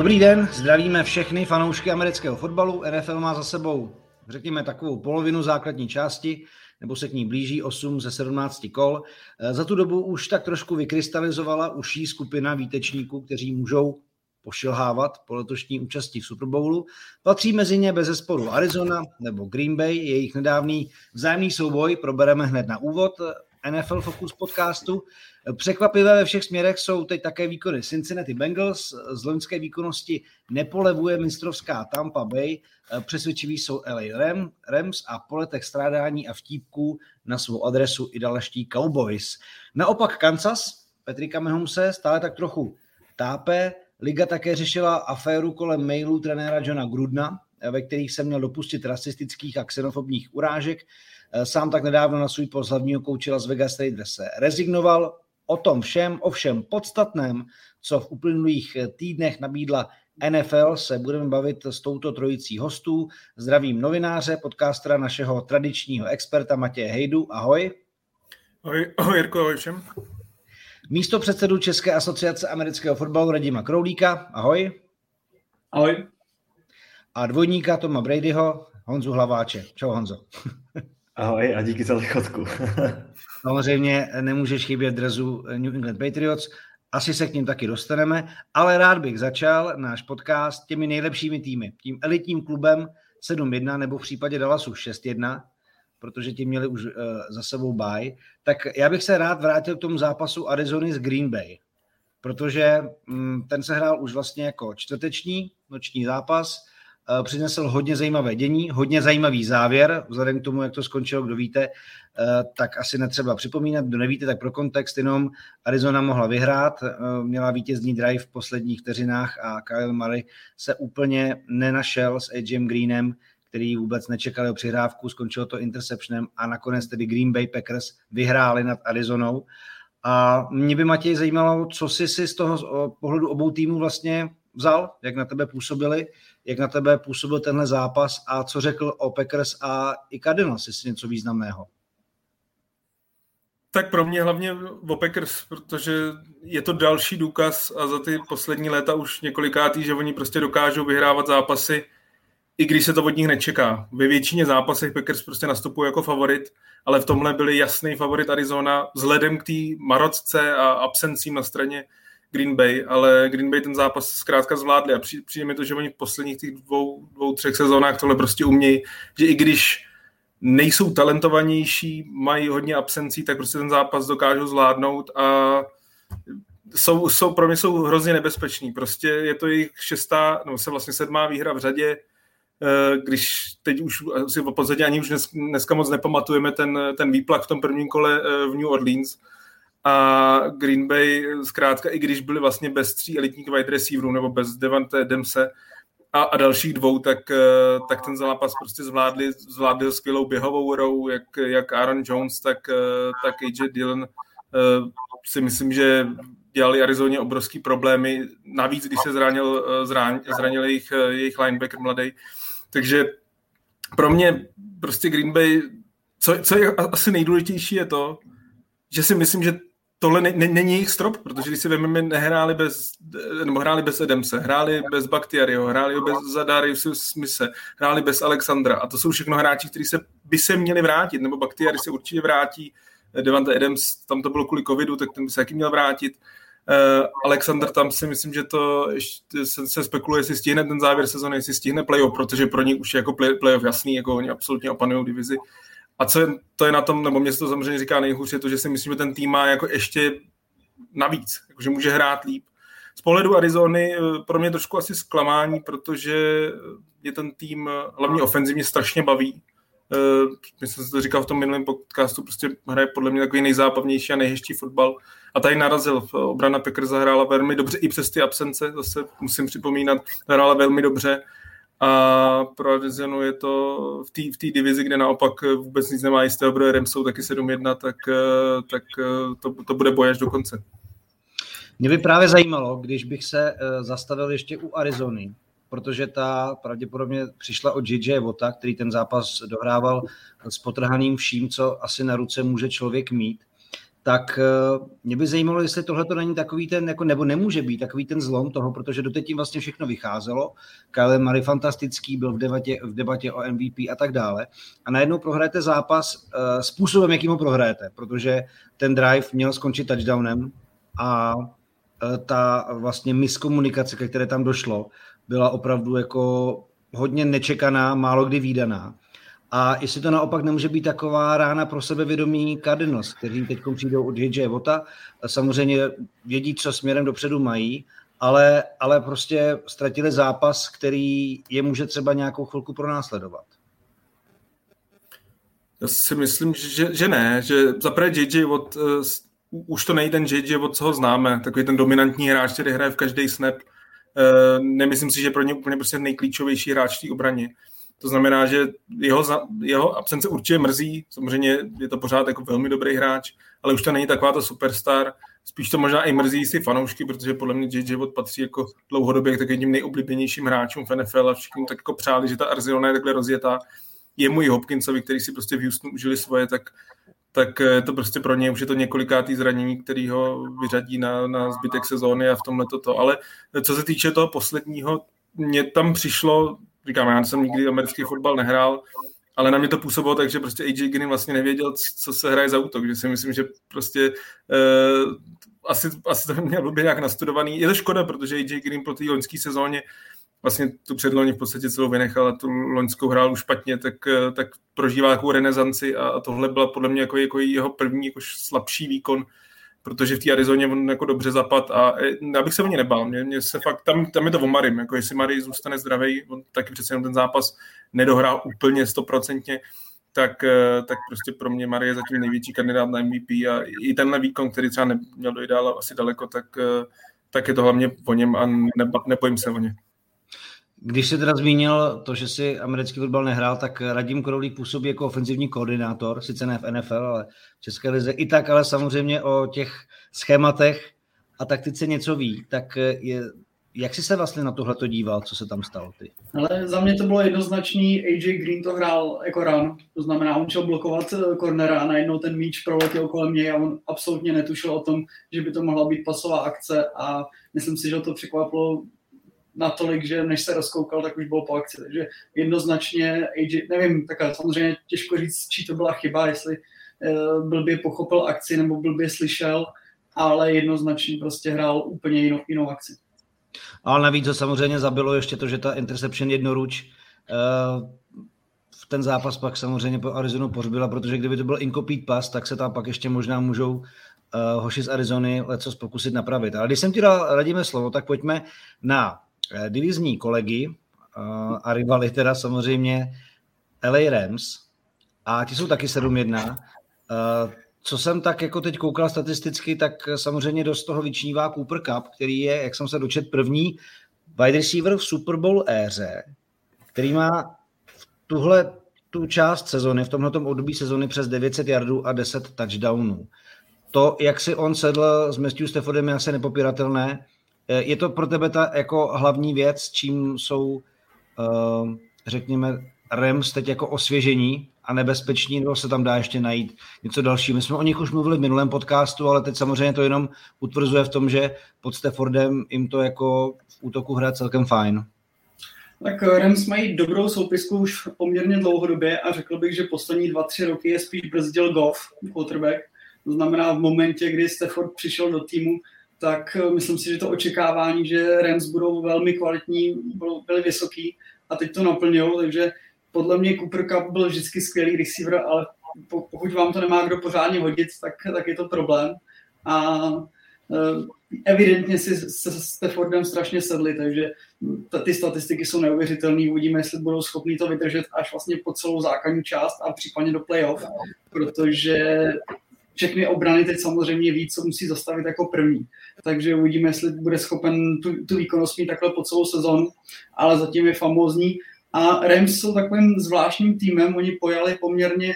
Dobrý den, zdravíme všechny fanoušky amerického fotbalu. NFL má za sebou, řekněme, takovou polovinu základní části, nebo se k ní blíží 8 ze 17 kol. Za tu dobu už tak trošku vykrystalizovala užší skupina výtečníků, kteří můžou pošilhávat po letošní účasti v Super Bowlu. Patří mezi ně bezesporu Arizona nebo Green Bay, jejich nedávný vzájemný souboj probereme hned na úvod NFL Focus podcastu. Překvapivé ve všech směrech jsou teď také výkony Cincinnati Bengals, z loňské výkonnosti nepolevuje mistrovská Tampa Bay, přesvědčiví jsou LA Rams a po letech strádání a vtípků na svou adresu i další Cowboys. Naopak Kansas Patricka Mahomese stále tak trochu tápe. Liga také řešila aféru kolem mailů trenéra Jona Grudena, ve kterých se měl dopustit rasistických a xenofobních urážek. Sám tak nedávno na svůj post hlavního kouče Las Vegas Raiders se rezignoval. O tom všem, ovšem podstatném, co v uplynulých týdnech nabídla NFL, se budeme bavit s touto trojicí hostů. Zdravím novináře, podcastera, našeho tradičního experta Matěje Hejdu. Ahoj. Ahoj Jirko, ahoj všem. Místo předsedu České asociace amerického fotbalu Radima Kroulíka. Ahoj. Ahoj. A dvojníka Toma Bradyho, Honzu Hlaváče. Čau, Honzo. Ahoj a díky za lehkotku. Samozřejmě nemůžeš chybět dresu New England Patriots, asi se k ním taky dostaneme, ale rád bych začal náš podcast těmi nejlepšími týmy, tím elitním klubem 7-1 nebo v případě Dallasu 6-1, protože ti měli už za sebou bye. Tak já bych se rád vrátil k tomu zápasu Arizony s Green Bay, protože ten se hrál už vlastně jako čtvrteční noční zápas, přinesl hodně zajímavé dění, hodně zajímavý závěr, vzhledem k tomu, jak to skončilo, kdo víte, tak asi netřeba připomínat, kdo nevíte, tak pro kontext jenom Arizona mohla vyhrát, měla vítězný drive v posledních vteřinách a Kyle Murray se úplně nenašel s A.J. Greenem, který vůbec nečekali o přihrávku, skončilo to interceptionem a nakonec tedy Green Bay Packers vyhráli nad Arizonou. A mě by, Matěj, zajímalo, co jsi si z toho pohledu obou týmů vlastně vzal, jak na tebe působili, jak na tebe působil tenhle zápas a co řekl o Packers a i Cardinals, jestli něco významného. Tak pro mě hlavně o Packers, protože je to další důkaz a za ty poslední léta už několikátý, že oni prostě dokážou vyhrávat zápasy, i když se to od nich nečeká. Ve většině zápasech Packers prostě nastupují jako favorit, ale v tomhle byli jasný favorit Arizona vzhledem k té marocce a absencím na straně Green Bay, ale Green Bay ten zápas zkrátka zvládli a přijde mi to, že oni v posledních těch dvou, třech sezónách tohle prostě umějí, že i když nejsou talentovanější, mají hodně absencí, tak prostě ten zápas dokážou zvládnout a pro mě jsou hrozně nebezpeční. Prostě je to jejich sedmá výhra v řadě, když teď už si v podstatě ani už dneska moc nepamatujeme ten výplak v tom prvním kole v New Orleans. A Green Bay zkrátka, i když byli vlastně bez tří elitních wide receiverů nebo bez Davante Adamse a dalších dvou, tak ten zápas prostě zvládli skvělou běhovou hrou, jak Aaron Jones, tak AJ Dillon si myslím, že dělali Arizoně obrovský problémy, navíc když se zranil jejich linebacker mladý. Takže pro mě prostě Green Bay, co je asi nejdůležitější, je to, že si myslím, že tohle není jejich strop, protože když si vememe, hráli bez Adamse, hráli bez Bakhtiariho, hráli bez Zadariusa Smise, hráli bez Alexandra a to jsou všechno hráči, kteří by se měli vrátit, nebo Bakhtiari se určitě vrátí, Davante Adams, tam to bylo kvůli covidu, tak ten by se taky měl vrátit. Alexander, tam si myslím, že to se spekuluje, jestli stihne ten závěr sezóny, jestli stihne playoff, protože pro ně už je jako playoff jasný, jako oni absolutně opanují divizi. A to je na tom, nebo mě se to samozřejmě říká nejhůř, je to, že si myslím, že ten tým má jako ještě navíc, že může hrát líp. Z pohledu Arizony pro mě trošku asi zklamání, protože je ten tým hlavně ofenzivně strašně baví. Myslím, že jsem to říkal v tom minulém podcastu, prostě hraje podle mě takový nejzápavnější a nejhezčí fotbal. A tady narazil, obrana Packers hrála velmi dobře, i přes ty absence, zase musím připomínat, hrála velmi dobře. A pro Arizonu je to v té divizi, kde naopak vůbec nic nemá jistého, protože Rams jsou taky 7-1, tak to bude boj až do konce. Mě by právě zajímalo, když bych se zastavil ještě u Arizony, protože ta pravděpodobně přišla od JJ Watta, který ten zápas dohrával s potrhaným vším, co asi na ruce může člověk mít. tak mě by zajímalo, jestli tohle to není takový ten, jako, nebo nemůže být takový ten zlom toho, protože doteď tím vlastně všechno vycházelo. Kyle Murray fantastický, byl v debatě o MVP a tak dále. A najednou prohrajete zápas způsobem, jakým ho prohrajete, protože ten drive měl skončit touchdownem a ta vlastně miskomunikace, ke které tam došlo, byla opravdu jako hodně nečekaná, málo kdy vídaná. A jestli to naopak nemůže být taková rána pro sebevědomí Cardinals, kteří teď přijdou od J.J. Watta, samozřejmě vědí, co směrem dopředu mají, ale prostě ztratili zápas, který je může třeba nějakou chvilku pronásledovat. Já si myslím, že ne, že zaprvé J.J. Watt, už to není ten J.J. Watt, co ho známe, takový ten dominantní hráč, který hraje v každý snap. Nemyslím si, že pro ně úplně prostě nejklíčovější hráč v té obraně. To znamená, že jeho absence určitě mrzí, samozřejmě je to pořád jako velmi dobrý hráč, ale už to není taková ta superstar, spíš to možná i mrzí si fanoušky, protože podle mě J.J. Watt patří jako dlouhodobě k takovým nejoblíbenějším hráčům v NFL a všichni tak jako přáli, že ta Arizona je takhle rozjetá, jemu i Hopkinsovi, který si prostě v Houstonu užili svoje, tak to prostě pro něj už je to několikátý zranění, který ho vyřadí na zbytek sezóny a v tomhle toto. Ale co se týče toho posledního, mě tam přišlo, říkám, já jsem nikdy americký fotbal nehrál, ale na mě to působilo tak, že prostě A.J. Green vlastně nevěděl, co se hraje za útok, že si myslím, že prostě asi to měl být nějak nastudovaný. Je to škoda, protože A.J. Green po té loňské sezóně vlastně tu předloň v podstatě celou vynechal a tu loňskou hrál už špatně, tak prožívá takovou renesanci a tohle byla podle mě jako jeho první jako slabší výkon, protože v té Arizoně on jako dobře zapad a já bych se o ně nebál. Mě se fakt, tam je to o Marim, jako jestli Murray zůstane zdravý, on taky přece jenom ten zápas nedohrál úplně 100%, tak prostě pro mě Murray je zatím největší kandidát na MVP a i tenhle výkon, který třeba neměl dojít dál asi daleko, tak je to hlavně o něm a nebojím se o ně. Když se teda zmínil to, že si americký fotbal nehrál, tak Radim Kroulík působí jako ofenzivní koordinátor, sice ne v NFL, ale v České lize i tak, ale samozřejmě o těch schématech a taktice něco ví. Tak jak jsi se vlastně na tohleto díval, co se tam stalo ty? Ale za mě to bylo jednoznačný, A.J. Green to hrál jako run, to znamená, on šel blokovat cornera a najednou ten míč proletěl kolem něj a on absolutně netušil o tom, že by to mohla být pasová akce a myslím si, že to překvapilo natolik, že než se rozkoukal, tak už bylo po akci, takže jednoznačně AJ, nevím, tak samozřejmě těžko říct, čí to byla chyba, jestli blbě pochopil akci nebo blbě slyšel, ale jednoznačně prostě hrál úplně jinou akci. Ale navíc to samozřejmě zabilo ještě to, že ta interception jednoruč v ten zápas pak samozřejmě po Arizonu pořbila, protože kdyby to byl incomplete pass, tak se tam pak ještě možná můžou hoši z Arizony lecos pokusit napravit. Ale když jsem ti dal Radime slovo, tak pojďme na divizní kolegy a rivaly teda samozřejmě LA Rams a ti jsou taky 7-1. Co jsem tak jako teď koukal statisticky, tak samozřejmě dost toho vyčnívá Cooper Cup, který je, jak jsem se dočet, první wide receiver v Super Bowl éře, který má v tu část sezony, v tomhletom období sezony přes 900 yardů a 10 touchdownů. To, jak si on sedl s Matthew Staffordem, je asi nepopiratelné. Je to pro tebe ta jako hlavní věc, čím jsou, řekněme, Rams teď jako osvěžení a nebezpeční, nebo se tam dá ještě najít něco dalšího? My jsme o nich už mluvili v minulém podcastu, ale teď samozřejmě to jenom utvrzuje v tom, že pod Staffordem jim to jako v útoku hraje celkem fajn. Tak Rams mají dobrou soupisku už poměrně dlouhodobě a řekl bych, že poslední 2-3 roky je spíš brzdil Goff, quarterback. To znamená, v momentě, kdy Stafford přišel do týmu, tak myslím si, že to očekávání, že Rams budou velmi kvalitní, byly vysoký a teď to naplňují, takže podle mě Cooper Cup byl vždycky skvělý receiver, ale pokud vám to nemá kdo pořádně hodit, tak je to problém. A evidentně si se Staffordem strašně sedli, takže ty statistiky jsou neuvěřitelné. Uvidíme, jestli budou schopni to vydržet až vlastně po celou základní část a případně do playoff, protože všechny obrany teď samozřejmě ví, co musí zastavit jako první. Takže uvidíme, jestli bude schopen tu výkonnost mít takhle po celou sezonu, ale zatím je famózní. A Rams jsou takovým zvláštním týmem, oni pojali poměrně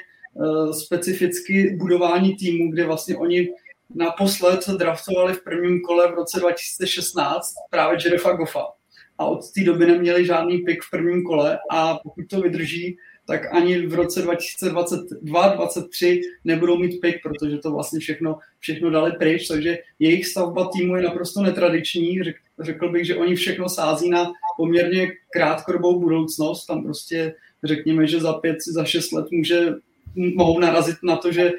specificky budování týmu, kde vlastně oni naposled draftovali v prvním kole v roce 2016 právě Jeffa Goffa. A od té doby neměli žádný pick v prvním kole a pokud to vydrží, tak ani v roce 2022-2023 nebudou mít pick, protože to vlastně všechno dali pryč, takže jejich stavba týmu je naprosto netradiční. Řekl bych, že oni všechno sází na poměrně krátkodobou budoucnost, tam prostě řekněme, že za 5, za 6 let mohou narazit na to, že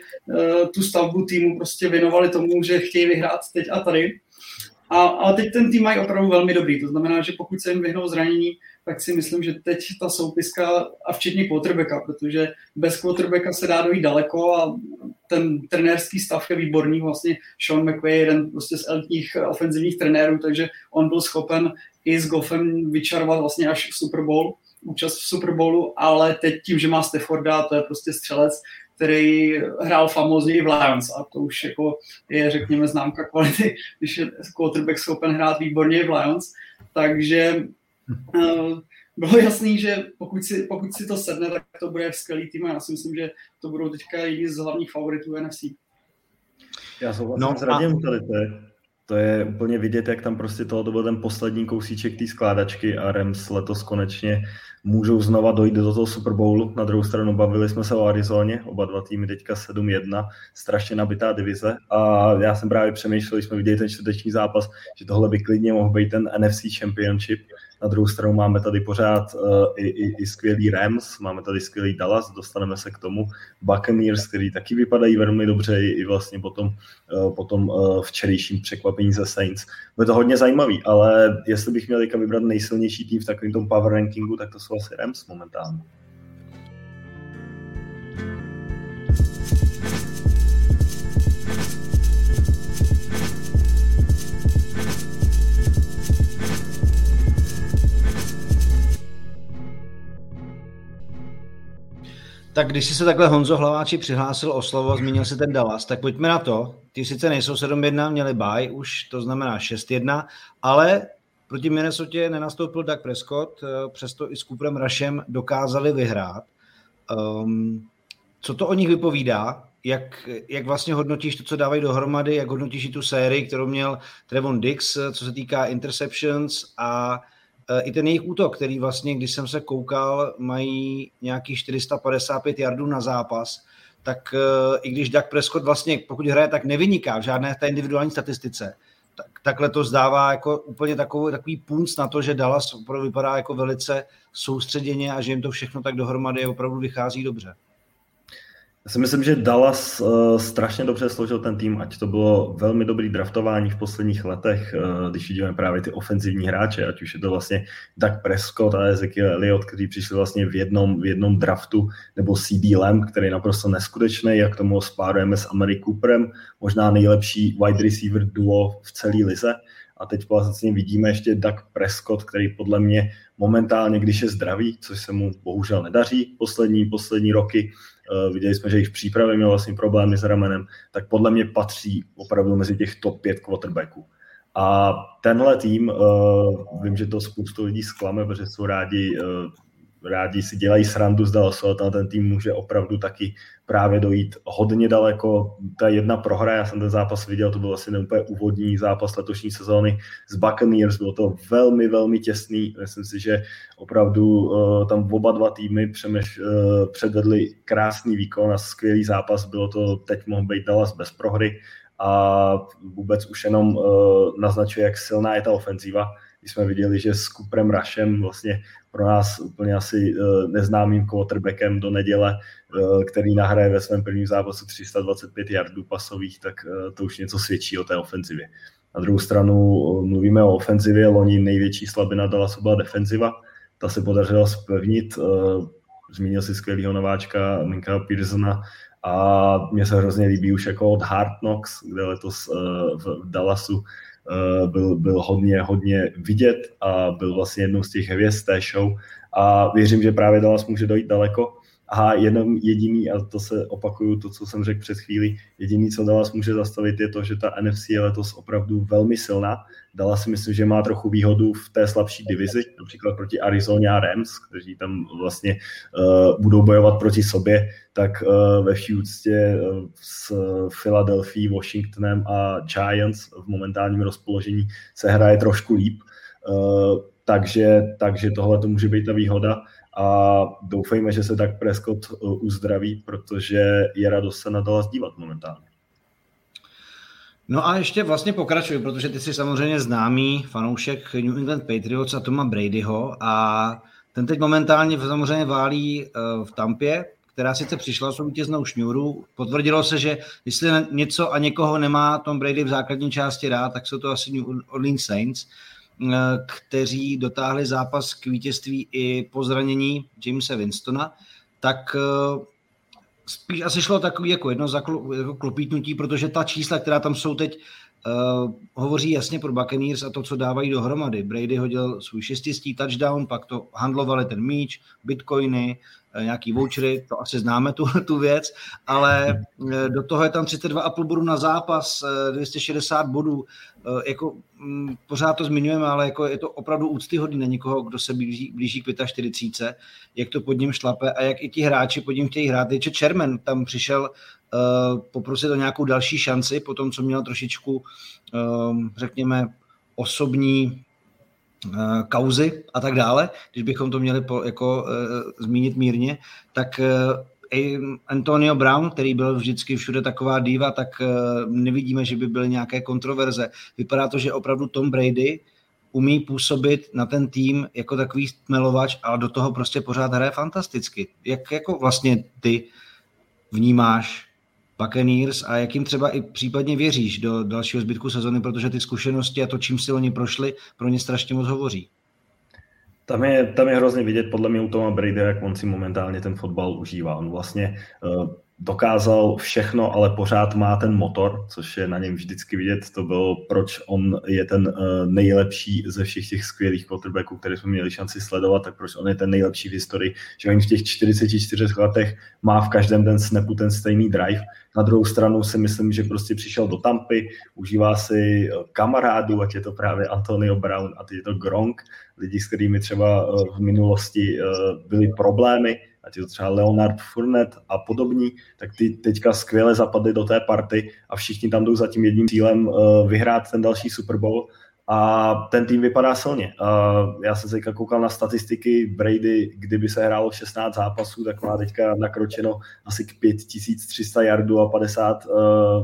tu stavbu týmu prostě věnovali tomu, že chtějí vyhrát teď a tady. A teď ten tým mají opravdu velmi dobrý, to znamená, že pokud se jim vyhnou zranění, tak si myslím, že teď ta soupiska a včetně quarterbacka, protože bez quarterbacka se dá dojít daleko a ten trenérský stav je výborný, vlastně Sean McVay je jeden prostě z elitních ofenzivních trenérů, takže on byl schopen i s Goffem vyčarovat vlastně až účast v Super Bowlu, ale teď tím, že má Stafforda, to je prostě střelec, který hrál famózně i v Lions a to už jako je, řekněme, známka kvality, když je quarterback schopen hrát výborně i v Lions, takže bylo jasný, že pokud si to sedne, tak to bude skvělý tým a já si myslím, že to budou teďka jedni z hlavních favoritů NFC. Já souhlasím s Radiem tady, to je úplně vidět, jak tam prostě tohoto byl ten poslední kousíček té skládačky a Rams letos konečně můžou znova dojít do toho Super Bowlu. Na druhou stranu bavili jsme se o Arizoně, oba dva týmy teďka 7-1, strašně nabitá divize a já jsem právě přemýšlel, když jsme viděli ten čtvrteční zápas, že tohle by klidně mohl být ten NFC Championship. Na druhou stranu máme tady pořád i skvělý Rams, máme tady skvělý Dallas, dostaneme se k tomu. Buccaneers, který taky vypadají velmi dobře i vlastně potom včerejším překvapení ze Saints. Bude to hodně zajímavý, ale jestli bych měl vybrat nejsilnější tým v takovém tom power rankingu, tak to jsou asi Rams momentálně. Tak když jsi se takhle, Honzo Hlaváči, přihlásil o slovo, zmínil si ten Dallas, tak pojďme na to. Ty sice nejsou 7-1, měli bye, už to znamená 6-1, ale proti Minnesota nenastoupil Dak Prescott, přesto i s Cooperem Rushem dokázali vyhrát. Co to o nich vypovídá? Jak vlastně hodnotíš to, co dávají dohromady? Jak hodnotíš i tu sérii, kterou měl Trevon Diggs, co se týká interceptions a i ten jejich útok, který vlastně, když jsem se koukal, mají nějakých 455 yardů na zápas, tak i když Dak Prescott vlastně, pokud hraje, tak nevyniká v žádné té individuální statistice, tak letos dává jako úplně takový punc na to, že Dallas opravdu vypadá jako velice soustředěně a že jim to všechno tak dohromady opravdu vychází dobře. Já si myslím, že Dallas strašně dobře složil ten tým, ať to bylo velmi dobrý draftování v posledních letech, když vidíme právě ty ofenzivní hráče, ať už je to vlastně Dak Prescott a Ezekiel Elliott, kteří přišli vlastně v jednom draftu, nebo CD Lamb, který je naprosto neskutečný, jak tomu spárujeme s Amari Cooperem, možná nejlepší wide receiver duo v celé lize. A teď vlastně vidíme ještě Dak Prescott, který podle mě momentálně, když je zdravý, což se mu bohužel nedaří poslední roky, viděli jsme, že jich v přípravě měl vlastně problémy s ramenem, tak podle mě patří opravdu mezi těch top 5 quarterbacků. A tenhle tým, vím, že to spoustu lidí zklame, protože jsou rádi si dělají srandu z Dallasu, ale ten tým může opravdu taky právě dojít hodně daleko. Ta jedna prohra, já jsem ten zápas viděl, to byl asi neúplně úvodní zápas letošní sezóny z Buccaneers, bylo to velmi, velmi těsný. Myslím si, že opravdu tam oba dva týmy předvedly krásný výkon a skvělý zápas, bylo to, teď mohl být Dallas bez prohry a vůbec už jenom naznačuje, jak silná je ta ofenzíva. Když jsme viděli, že s Cooperem Rushem, vlastně pro nás úplně asi neznámým quarterbackem do neděle, který nahraje ve svém prvním zápasu 325 yardů pasových, tak to už něco svědčí o té ofenzivě. Na druhou stranu mluvíme o ofenzivě, loni největší slabina Dallasu byla defenziva, ta se podařila spevnit, zmínil si skvělýho nováčka Minkala Pearsona, a mně se hrozně líbí už jako od Hard Knocks, kde letos v Dallasu byl hodně vidět a byl vlastně jednou z těch hvězd té show a věřím, že právě Dallas může dojít daleko a jenom jediný, a to se opakuju, to, co jsem řekl před chvílí, jediný, co Dallas může zastavit, je to, že ta NFC je letos opravdu velmi silná. Dallas si myslím, že má trochu výhodu v té slabší divizi, například proti Arizoně a Rams, kteří tam vlastně budou bojovat proti sobě, tak ve vší úctě s Philadelphia, Washingtonem a Giants v momentálním rozpoložení se hraje trošku líp. Takže tohle to může být ta výhoda a doufejme, že se tak Prescott uzdraví, protože je radost se na to dívat momentálně. No a ještě vlastně pokračuji, protože ty jsi samozřejmě známý fanoušek New England Patriots a Toma Bradyho a ten teď momentálně samozřejmě válí v Tampě, která sice přišla s vítěznou šňůru. Potvrdilo se, že jestli něco a někoho nemá Tom Brady v základní části rád, tak jsou to asi New Orleans Saints, kteří dotáhli zápas k vítězství i po zranění Jamesa Winstona, tak spíš asi šlo takový jako jedno klopítnutí, protože ta čísla, která tam jsou teď, hovoří jasně pro Buccaneers a to, co dávají dohromady. Brady hodil svůj 6. touchdown, pak to handlovali ten míč, bitcoiny, nějaký vouchery, to asi známe tu věc, ale do toho je tam 32,5 bodů na zápas, 260 bodů, jako pořád to zmiňujeme, ale jako je to opravdu úctyhodný na někoho, kdo se blíží k 45, jak to pod ním šlape a jak i ti hráči pod ním chtějí hrát. Ječe Sherman tam přišel poprosit o nějakou další šanci, po tom, co měl trošičku, řekněme, osobní kauzy a tak dále, když bychom to měli zmínit mírně, tak Antonio Brown, který byl vždycky všude taková diva, tak nevidíme, že by byly nějaké kontroverze. Vypadá to, že opravdu Tom Brady umí působit na ten tým jako takový stmelovač a do toho prostě pořád hraje fantasticky. Jak jako vlastně ty vnímáš Buccaneers a jak jim třeba i případně věříš do dalšího zbytku sezony, protože ty zkušenosti a to, čím si oni prošli, pro ně strašně moc hovoří. Tam je hrozně vidět podle mě u Toma Brady, jak on si momentálně ten fotbal užívá. On vlastně dokázal všechno, ale pořád má ten motor, což je na něm vždycky vidět. To bylo, proč on je ten nejlepší ze všech těch skvělých quarterbacků, které jsme měli šanci sledovat, tak proč on je ten nejlepší v historii, že on v těch 44 letech má v každém ten snapu ten stejný drive. Na druhou stranu si myslím, že prostě přišel do Tampy, užívá si kamarádu, ať je to právě Antonio Brown, ať je to Gronk, lidi, s kterými třeba v minulosti byly problémy, ať je to třeba Leonard Fournette a podobní, tak ty teďka skvěle zapadly do té party a všichni tam jdou za tím jedním cílem vyhrát ten další Super Bowl a ten tým vypadá silně. Já jsem teďka koukal na statistiky Brady, kdyby se hrálo 16 zápasů, tak má teďka nakročeno asi k 5300 yardů a 50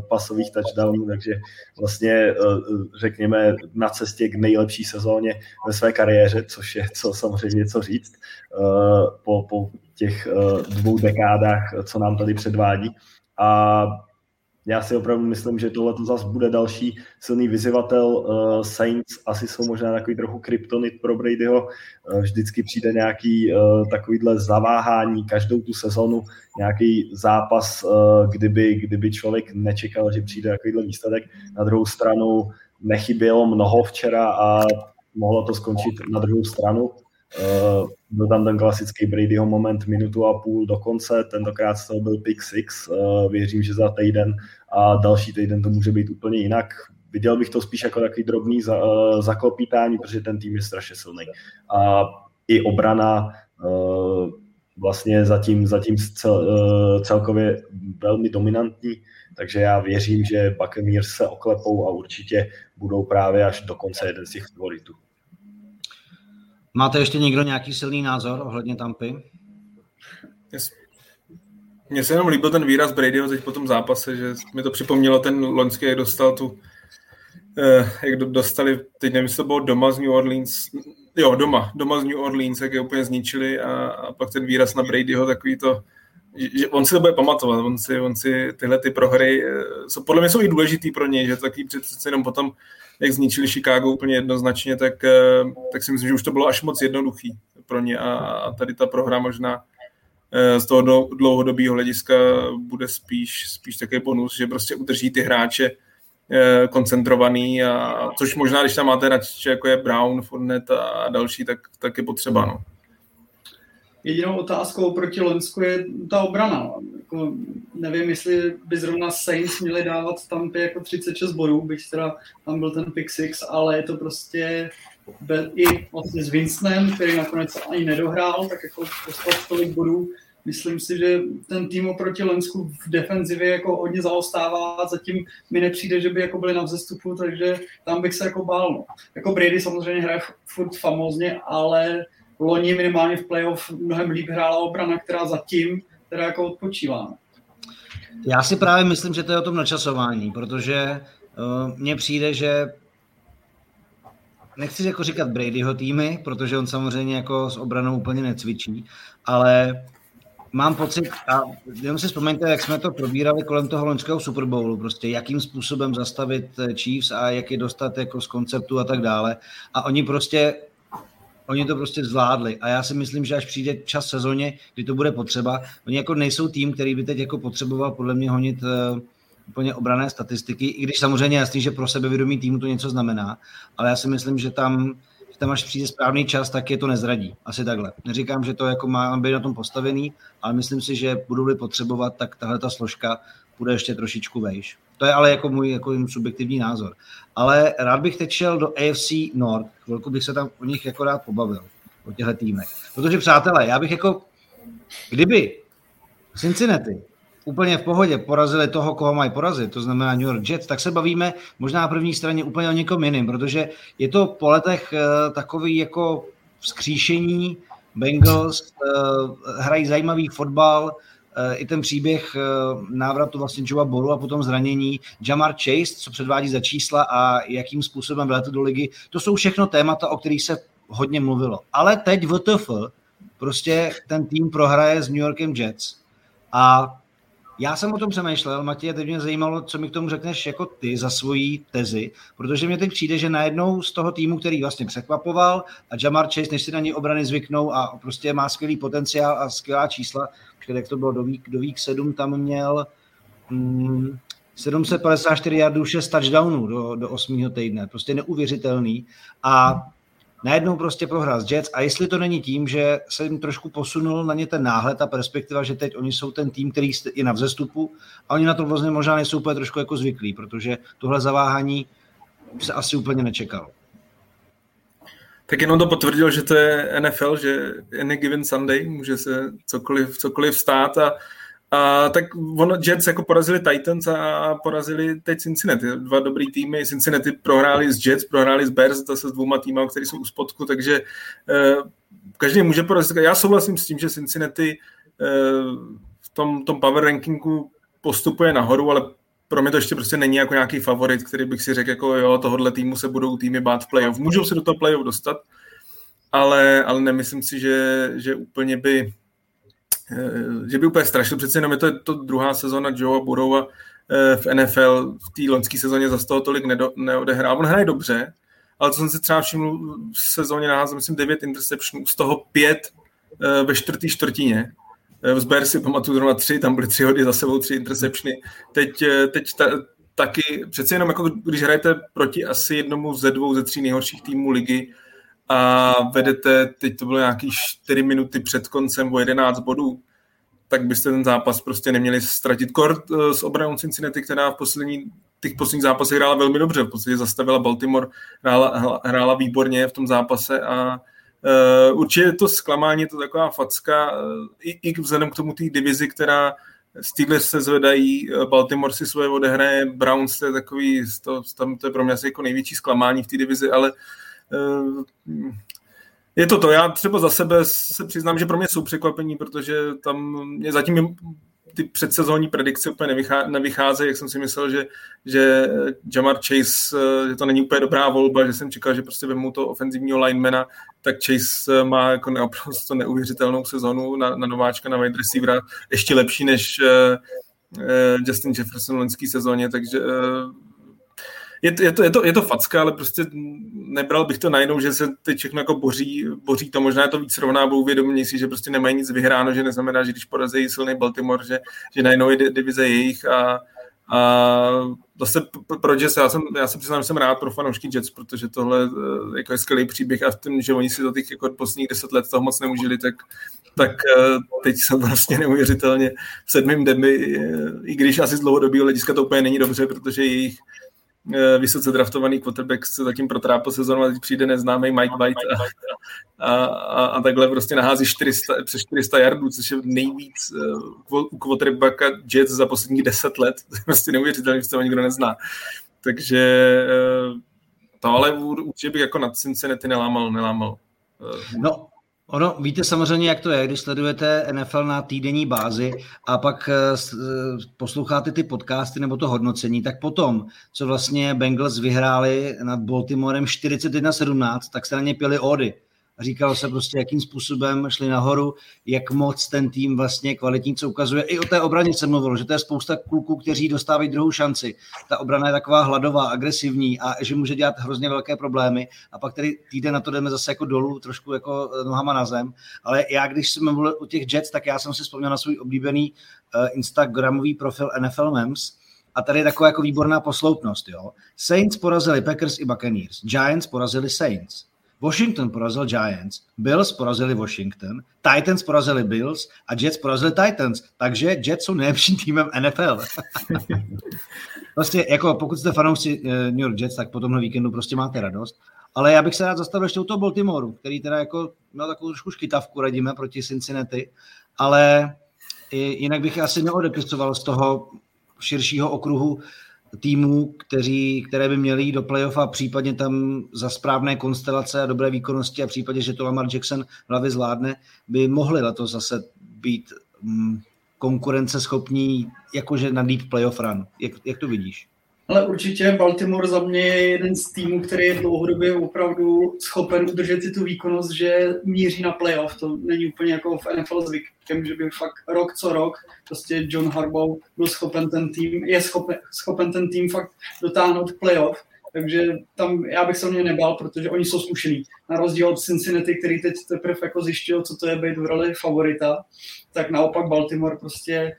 pasových touchdownů, takže vlastně řekněme na cestě k nejlepší sezóně ve své kariéře, což je co samozřejmě co říct po těch dvou dekádách, co nám tady předvádí. A já si opravdu myslím, že tohleto zase bude další silný vyzývatel. Saints asi jsou možná takový trochu kryptonit pro Bradyho. Vždycky přijde nějaký takovýhle zaváhání každou tu sezonu, nějaký zápas, kdyby člověk nečekal, že přijde takovýhle výsledek. Na druhou stranu nechybělo mnoho včera a mohlo to skončit na druhou stranu. Byl tam ten klasický Bradyho moment, minutu a půl do konce, tentokrát z toho byl pick six, věřím, že za týden a další týden to může být úplně jinak. Viděl bych to spíš jako takový drobný zaklopítání, protože ten tým je strašně silný. A i obrana vlastně zatím celkově velmi dominantní, takže já věřím, že Buccaneers se oklepou a určitě budou právě až do konce jeden z těch favoritů. Máte ještě někdo nějaký silný názor ohledně Tampy? Mně se jenom líbil ten výraz Bradyho teď po tom zápase, že mi to připomnělo ten loňský, jak dostal jak dostali, teď nevím, to bylo doma z New Orleans, jo, doma z New Orleans, jak je úplně zničili a pak ten výraz na Bradyho takový to, že on si to bude pamatovat, on si tyhle ty prohry, co podle mě jsou i důležitý pro něj, že taky přece jenom potom, jak zničili Chicago úplně jednoznačně, tak si myslím, že už to bylo až moc jednoduchý pro ně a tady ta prohra možná z toho dlouhodobého hlediska bude spíš takový bonus, že prostě udrží ty hráče koncentrovaný, a což možná, když tam máte hráče, jako je Brown, Fournette a další, tak je potřeba, no. Jedinou otázkou proti Loňsku je ta obrana. Jako, nevím, jestli by zrovna Saints měli dávat Tampě jako 36 bodů, byť teda tam byl ten pick six, ale je to prostě i vlastně s Vincentem, který nakonec ani nedohrál, tak jako dostat tolik bodů Myslím si, že ten tým oproti Lensku v defenzivě jako hodně zaostává, zatím mi nepřijde, že by jako byli na vzestupu, takže tam bych se jako bál. No. Jako Brady samozřejmě hraje furt famózně, ale loni minimálně v playoff mnohem líp hrála obrana, která zatím teda jako odpočívá. Já si právě myslím, že to je o tom načasování, protože mně přijde, že nechci jako říkat Bradyho týmy, protože on samozřejmě jako s obranou úplně necvičí, ale mám pocit, a jenom si vzpomeňte, jak jsme to probírali kolem toho loňského Super Bowlu, prostě jakým způsobem zastavit Chiefs a jak je dostat jako z konceptu a tak dále. A oni to prostě zvládli. A já si myslím, že až přijde čas sezóně, kdy to bude potřeba, oni jako nejsou tým, který by teď jako potřeboval podle mě honit úplně obrané statistiky, i když samozřejmě jasný, že pro sebevědomí týmu to něco znamená, ale já si myslím, že tam až přijde správný čas, tak je to nezradí. Asi takhle. Neříkám, že to jako má být na tom postavený, ale myslím si, že budou-li potřebovat, tak tahle ta složka bude ještě trošičku vejš. To je ale jako můj jako subjektivní názor. Ale rád bych teď šel do AFC North, chvilku bych se tam o nich jako rád pobavil, o těchto týmech. Protože přátelé, já bych jako, kdyby Cincinnati úplně v pohodě porazili toho, koho mají porazit, to znamená New York Jets, tak se bavíme možná na první straně úplně o někom jiným, protože je to po letech takový jako vzkříšení, Bengals hrají zajímavý fotbal, i ten příběh návratu vlastně Joea Burrowa a potom zranění, Ja'Marr Chase, co předvádí za čísla a jakým způsobem vlétl do ligy, to jsou všechno témata, o kterých se hodně mluvilo. Ale teď WTF, prostě ten tým prohraje s New Yorkem Jets a já jsem o tom přemýšlel, Matěj, teď mě zajímalo, co mi k tomu řekneš jako ty za svojí tezi, protože mě teď přijde, že najednou z toho týmu, který vlastně překvapoval a Ja'Marr Chase, než si na něj obrany zvyknou a prostě má skvělý potenciál a skvělá čísla, jak to bylo do week 7, tam měl 754 yardů, 6 touchdownů do 8. týdne, prostě neuvěřitelný a najednou prostě prohrál z Jets a jestli to není tím, že se jim trošku posunul na ně ten náhled a perspektiva, že teď oni jsou ten tým, který je na vzestupu a oni na to vlastně možná nejsou úplně trošku jako zvyklí, protože tohle zaváhání se asi úplně nečekalo. Tak jenom to potvrdil, že to je NFL, že any given Sunday, může se cokoliv stát a tak ono, Jets jako porazili Titans a porazili teď Cincinnati, dva dobrý týmy, Cincinnati prohráli s Jets, prohráli s Bears, zase s dvouma týmy, které jsou u spodku, takže každý může porazit. Já souhlasím s tím, že Cincinnati v tom power rankingu postupuje nahoru, ale pro mě to ještě prostě není jako nějaký favorit, který bych si řekl, jako jo, tohodle týmu se budou týmy bát v playoff. Můžou se do toho playoff dostat, ale nemyslím si, že by úplně strašil. Přece jenom je to druhá sezona Joea Burrowa v NFL. V té loňské sezóně za toho tolik neodehrál. On hraje dobře, ale co jsem si třeba všiml v sezóně naházal, myslím, 9 interceptionů, z toho 5 ve čtvrtý čtvrtině. V Bears si pamatuju zrovna 3, tam byly 3 hody za sebou, 3 interceptiony. Teď taky, přece jenom jako když hrajete proti asi jednomu ze 2, ze 3 nejhorších týmů ligy a vedete, teď to bylo nějaký 4 minuty před koncem o 11 bodů, tak byste ten zápas prostě neměli ztratit. Kort s obranou Cincinnati, která v posledních zápasech hrála velmi dobře, v podstatě zastavila Baltimore, hrála výborně v tom zápase a určitě to zklamání, to taková facka, i vzhledem k tomu té divizi, která Steelers se zvedají, Baltimore si svoje odehraje, Browns to je takový, to je pro mě asi jako největší zklamání v té divizi, ale je to to. Já třeba za sebe se přiznám, že pro mě jsou překvapení, protože tam je zatím ty předsezónní predikce úplně nevycházejí, jak jsem si myslel, že Ja'Marr Chase, že to není úplně dobrá volba, že jsem čekal, že prostě vemu to ofenzivního linemana, tak Chase má jako naprosto neuvěřitelnou sezonu na nováčka, na wide receivera, ještě lepší než Justin Jefferson v loňské sezóně, takže je to facka, ale prostě nebral bych to najednou, že se teď všechno jako boří to, možná je to víc rovná, bo uvědomění si, že prostě nemají nic vyhráno, že neznamená, že když porazí silný Baltimore, že najednou je divize jejich a zase pro Jets, já se přiznám, že jsem rád pro fanoušky Jets, protože tohle jako je skvělý příběh a v tom, že oni si za těch jako posledních 10 let toho moc neužili, tak teď jsem vlastně neuvěřitelně v 7. demi, i když asi z dlouhodobého hlediska to úplně není dobře, protože jejich vysoce draftovaný quarterback se zatím protrápil sezónu a teď přijde neznámý Mike White a takhle prostě nahází přes 400 yardů, což je nejvíc u quarterbacka Jets za posledních 10 let. Prostě neuvěřitelný, že to nikdo nezná. Takže to ale určitě bych jako nad Cincinnati nelámal. No, ono, víte samozřejmě, jak to je, když sledujete NFL na týdenní bázi a pak posloucháte ty podcasty nebo to hodnocení, tak potom, co vlastně Bengals vyhráli nad Baltimorem 41-17, tak se na ně pily ódy. Říkalo se prostě, jakým způsobem šli nahoru, jak moc ten tým vlastně kvalitní, co ukazuje. I o té obraně se mluvilo, že to je spousta kluků, kteří dostávají druhou šanci. Ta obrana je taková hladová, agresivní a že může dělat hrozně velké problémy. A pak tedy týden na to jdeme zase jako dolů, trošku jako nohama na zem. Ale já, když jsem mluvil o těch Jets, tak já jsem si vzpomněl na svůj oblíbený instagramový profil NFL Memes. A tady je taková jako výborná posloupnost. Jo? Saints porazili Packers i Buccaneers. Giants porazili Saints. Washington porazil Giants, Bills porazili Washington, Titans porazili Bills a Jets porazili Titans. Takže Jets jsou nejlepším týmem NFL. Vlastně, jako pokud jste fanoušci New York Jets, tak po tomhle víkendu prostě máte radost. Ale já bych se rád zastavil ještě u toho Baltimoru, který teda jako měl takovou trošku škytavku, radíme, proti Cincinnati. Ale jinak bych asi neodepisoval z toho širšího okruhu týmů, které by měly jít do playoff a případně tam za správné konstelace a dobré výkonnosti a případně, že to Lamar Jackson hlavy zvládne, by mohly letos zase být konkurenceschopní jakože na deep playoff run. Jak to vidíš? Ale určitě Baltimore za mě je jeden z týmů, který je dlouhodobě opravdu schopen udržet si tu výkonnost, že míří na playoff. To není úplně jako v NFL zvykem, že by fakt rok co rok prostě John Harbaugh byl schopen ten tým fakt dotáhnout playoff. Takže tam já bych se mě nebál, protože oni jsou zkušený. Na rozdíl od Cincinnati, který teď teprve jako zjišťují, co to je být v roli favorita, tak naopak Baltimore prostě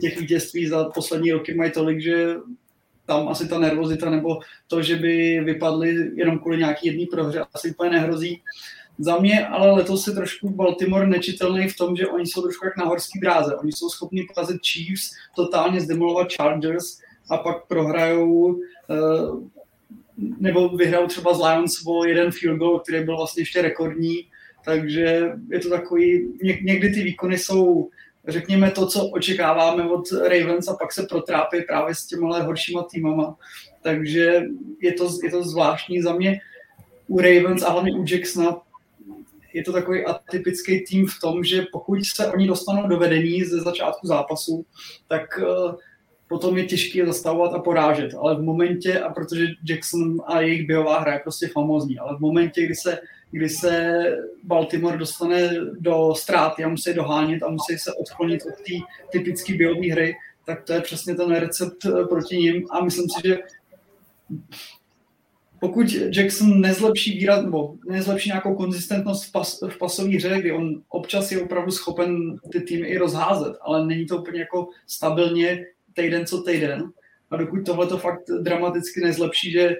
těch vítězství za poslední roky mají tolik, že tam asi ta nervozita nebo to, že by vypadly jenom kvůli nějaký jedný prohře, asi úplně nehrozí. Za mě ale letos je trošku Baltimore nečitelný v tom, že oni jsou trošku jak na horský dráze. Oni jsou schopni porazit Chiefs, totálně zdemolovat Chargers a pak prohrajou nebo vyhrajou třeba z Lions o jeden field goal, který byl vlastně ještě rekordní. Takže je to takový, někdy ty výkony jsou, řekněme, to, co očekáváme od Ravens a pak se protrápí právě s těmihle horšíma týmama. Takže je to zvláštní za mě. U Ravens a hlavně u Jacksona je to takový atypický tým v tom, že pokud se oni dostanou do vedení ze začátku zápasu, tak potom je těžké zastavovat a porážet. Ale v momentě, a protože Jackson a jejich bojová hra je prostě famózní, ale v momentě, kdy se Baltimore dostane do ztráty a musí dohánět a musí se odklonit od té typické bojové hry, tak to je přesně ten recept proti nim. A myslím si, že pokud Jackson nezlepší výraz, nebo nezlepší nějakou konzistentnost v pasové hře, kdy on občas je opravdu schopen ty týmy i rozházet, ale není to úplně jako stabilně týden co týden. A dokud tohle to fakt dramaticky nezlepší, že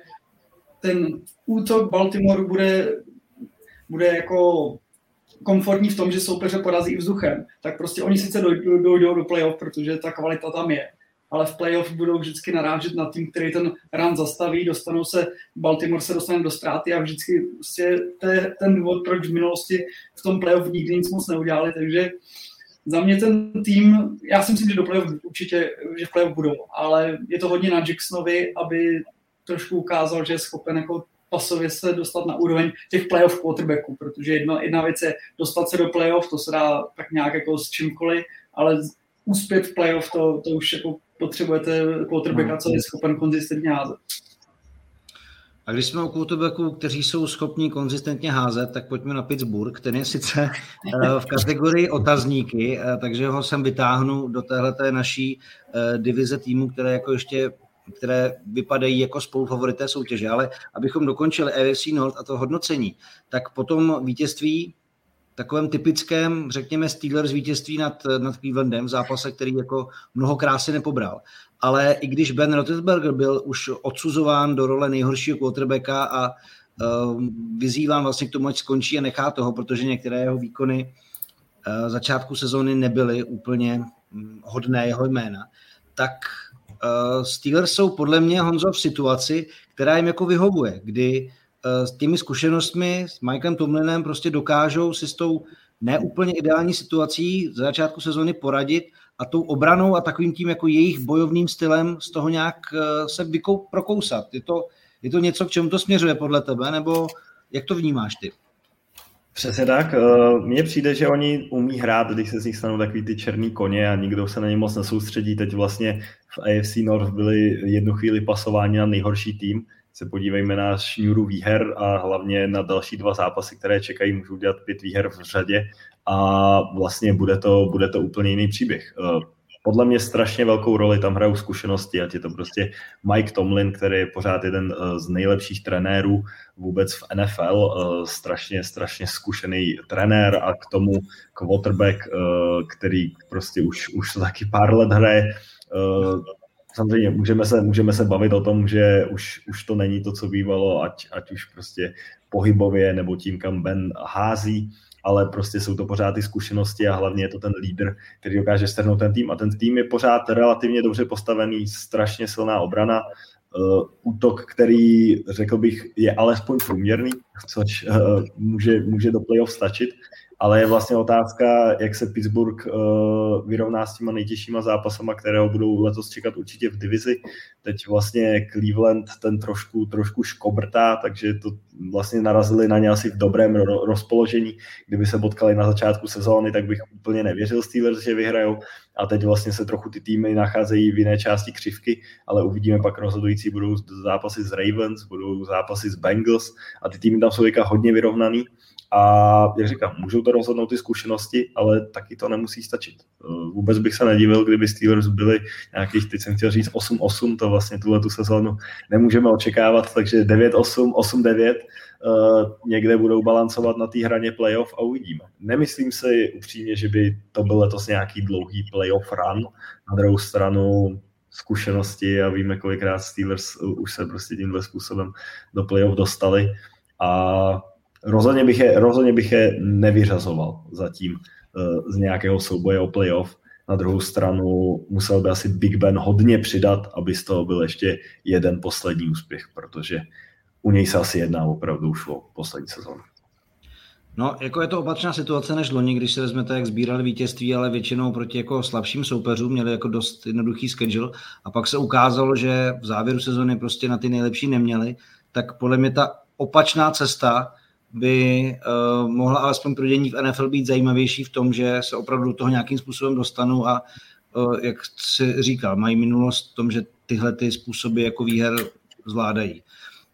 ten útok Baltimoru bude jako komfortní v tom, že soupeře porazí i vzduchem, tak prostě oni sice dojdou do playoff, protože ta kvalita tam je. Ale v playoff budou vždycky narážet na tým, který ten run zastaví, Baltimore se dostane do ztráty a vždycky prostě ten důvod, proč v minulosti v tom playoff nikdy nic moc neudělali, takže za mě ten tým, já si myslím, že do playoff určitě, že v playoff budou, ale je to hodně na Jacksonovi, aby trošku ukázal, že je schopen jako pasově se dostat na úroveň těch playoff quarterbacků, protože jedna věc je dostat se do playoff, to se dá tak nějak jako s čímkoliv, ale uspět v playoff, to už jako potřebujete quarterbacka, co je schopen konzistentně házet. A když jsme u quarterbacků, kteří jsou schopní konzistentně házet, tak pojďme na Pittsburgh, ten je sice v kategorii otazníky, takže ho sem vytáhnu do téhleté naší divize týmů, které vypadají jako spolufavorité soutěže, ale abychom dokončili AFC North a to hodnocení, tak potom vítězství takovém typickém, řekněme, Steelers vítězství nad Clevelandem v zápase, který jako mnoho krásy nepobral. Ale i když Ben Roethlisberger byl už odsuzován do role nejhoršího quarterbacka a vyzýván vlastně k tomu, ať skončí a nechá toho, protože některé jeho výkony začátku sezóny nebyly úplně hodné jeho jména, tak Steelers jsou podle mě, Honzo, v situaci, která jim jako vyhovuje, kdy s těmi zkušenostmi s Mikem Tomlinem prostě dokážou si s tou neúplně ideální situací za začátku sezóny poradit a tou obranou a takovým tím jako jejich bojovným stylem z toho nějak se prokousat. Je to něco, k čemu to směřuje podle tebe, nebo jak to vnímáš ty? Přesně tak. Mně přijde, že oni umí hrát, když se z nich stanou takový ty černý koně a nikdo se na ně moc nesoustředí. Teď vlastně v AFC North byli jednu chvíli pasováni na nejhorší tým. Se podívejme na šňůru výher a hlavně na další dva zápasy, které čekají, můžou dělat 5 výher v řadě a vlastně bude to úplně jiný příběh. Podle mě strašně velkou roli tam hrajou zkušenosti, ať je to prostě Mike Tomlin, který je pořád jeden z nejlepších trenérů vůbec v NFL, strašně, strašně zkušený trenér a k tomu quarterback, který prostě už taky pár let hraje. Samozřejmě můžeme se bavit o tom, že už to není to, co bývalo, ať už prostě pohybově nebo tím, kam Ben hází, ale prostě jsou to pořád ty zkušenosti a hlavně je to ten lídr, který dokáže strhnout ten tým a ten tým je pořád relativně dobře postavený, strašně silná obrana, útok, který, řekl bych, je alespoň průměrný, což může do playoff stačit, ale je vlastně otázka, jak se Pittsburgh vyrovná s těma nejtěžšíma zápasama, kterého budou letos čekat určitě v divizi. Teď vlastně Cleveland ten trošku škobrtá, takže to vlastně narazili na ně asi v dobrém rozpoložení. Kdyby se potkali na začátku sezóny, tak bych úplně nevěřil Steelers, že vyhrajou. A teď vlastně se trochu ty týmy nacházejí v jiné části křivky, ale uvidíme pak rozhodující, budou zápasy s Ravens, budou zápasy s Bengals a ty týmy tam jsou hodně vyrovnaný. A jak říkám, můžou to rozhodnout ty zkušenosti, ale taky to nemusí stačit. Vůbec bych se nedivil, kdyby Steelers byli nějakých, teď jsem chtěl říct 8-8, to vlastně tuhletu sezónu nemůžeme očekávat, takže 9-8, 8-9 někde budou balancovat na té hraně playoff a uvidíme. Nemyslím si upřímně, že by to byl letos nějaký dlouhý playoff run, na druhou stranu zkušenosti a víme, kolikrát Steelers už se prostě tímhle způsobem do playoff dostali a Rozhodně bych je nevyřazoval zatím z nějakého souboje o playoff. Na druhou stranu musel by asi Big Ben hodně přidat, aby z toho byl ještě jeden poslední úspěch, protože u něj se asi jedná opravdu už o poslední sezónu. No, jako je to opačná situace než loni, když se vezmete, jak sbírali vítězství, ale většinou proti slabším soupeřům měli dost jednoduchý schedule a pak se ukázalo, že v závěru sezóny prostě na ty nejlepší neměli, tak podle mě ta opačná cesta by mohla alespoň pro dění v NFL být zajímavější v tom, že se opravdu do toho nějakým způsobem dostanou a jak si říkal, mají minulost v tom, že tyhle ty způsoby výher zvládají.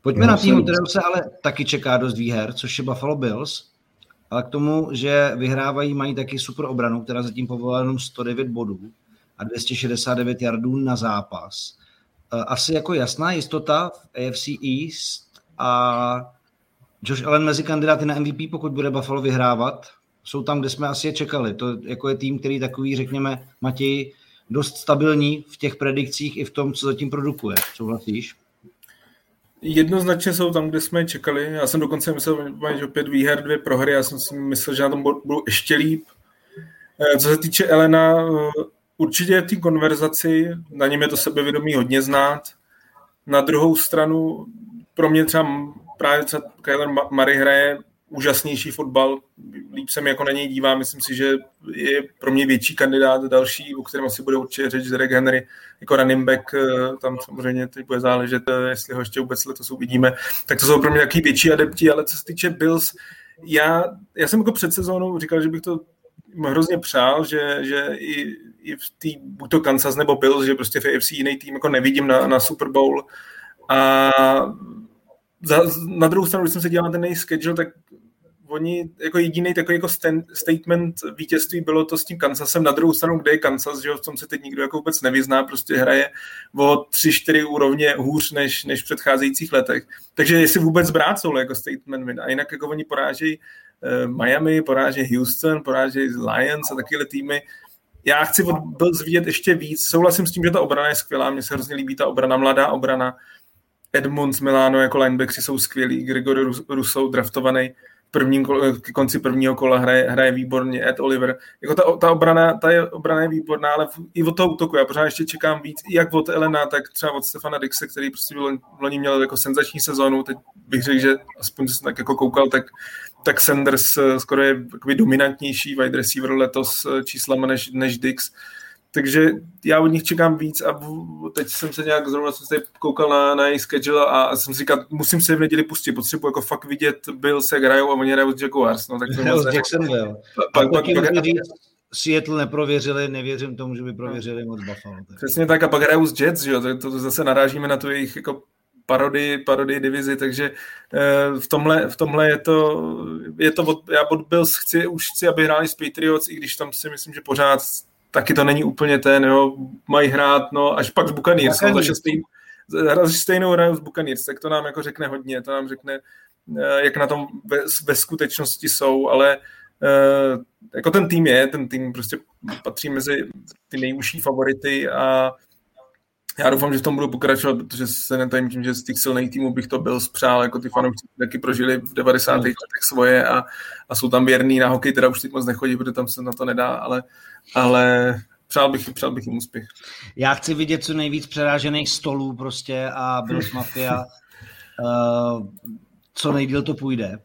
Pojďme na tým, kterého se ale taky čeká dost výher, což je Buffalo Bills, ale k tomu, že vyhrávají, mají taky super obranu, která zatím povolila jenom 109 bodů a 269 yardů na zápas. Asi jasná jistota v AFC East a Josh Allen mezi kandidáty na MVP, pokud bude Buffalo vyhrávat, jsou tam, kde jsme asi je čekali. To je tým, který takový, řekněme, Matěj, dost stabilní v těch predikcích i v tom, co zatím produkuje. Souhlasíš? Jednoznačně jsou tam, kde jsme je čekali. Já jsem dokonce myslel, že opět výher, 2 prohry. Já jsem si myslel, že na tom budou ještě líp. Co se týče Allena, určitě v té konverzaci, na něm je to sebevědomí hodně znát. Na druhou stranu, pro mě právě Kyle Murray hraje úžasnější fotbal, líp se mi na něj dívá, myslím si, že je pro mě větší kandidát další, o kterém asi bude určitě řeč Derrick Henry, running back, tam samozřejmě teď bude záležet, jestli ho ještě vůbec letos uvidíme, tak to jsou pro mě taky větší adepti, ale co se týče Bills, já jsem před sezónou říkal, že bych to hrozně přál, že i v té, buď to Kansas nebo Bills, že prostě v AFC jiný tým nevidím na Super Bowl a na druhou stranu, když jsem se dělal na ten schedule, tak oni jediný takový statement vítězství bylo to s tím Kansasem. Na druhou stranu, kde je Kansas, že v tom se teď nikdo vůbec nevyzná, prostě hraje o 3-4 úrovně hůř než v předcházejících letech. Takže jestli vůbec brát jsou statement win. A jinak oni porážejí Miami, porážejí Houston, porážejí Lions a takové týmy. Já chci od Bills vidět ještě víc. Souhlasím s tím, že ta obrana je skvělá, mně se hrozně líbí ta obrana, mladá obrana. Edmunds, Milano jako linebackři jsou skvělí, Gregory Rousseau draftovaný, konci prvního kola hraje výborně Ed Oliver. Jako ta obrana je výborná, ale i od toho útoku. Já pořád ještě čekám víc, jak od Elena, tak třeba od Stefana Dixe, který prostě v loni měl jako senzační sezonu. Teď bych řekl, že aspoň jsem tak jako koukal, tak Sanders skoro je dominantnější wide receiver letos číslama než Dix. Takže já od nich čekám víc a teď jsem se nějak zrovna koukal na jejich schedule a jsem si říkal, musím se v neděli pustit, potřebuji jako fakt vidět Bills, jak hrajou a oni hrajou z Jaguars. No, tak Jacksonville. Seattle neprověřili, nevěřím tomu, že by prověřili moc Buffalo. Přesně tak a pak hrajou z Jets, že jo, to zase narážíme na tu jejich jako parodii divizi, takže v tomhle je to já od Bills chci, aby hráli s Patriots, i když tam si myslím, že pořád taky to není úplně mají hrát, až pak z Buccaneers, stejnou hraju z Buccaneers, tak to nám jako řekne hodně, to nám řekne, jak na tom ve skutečnosti jsou, ale jako ten tým prostě patří mezi ty nejužší favority a já doufám, že v tom budu pokračovat, protože se netajím tím, že z těch silných týmů bych to byl spřál, jako ty fanoušci taky prožili v 90. letech svoje a jsou tam věrný na hokej, teda už teď moc nechodí, protože tam se na to nedá, ale přál bych jim úspěch. Já chci vidět co nejvíc přerážených stolů prostě a Bills Mafia, co nejdýl to půjde.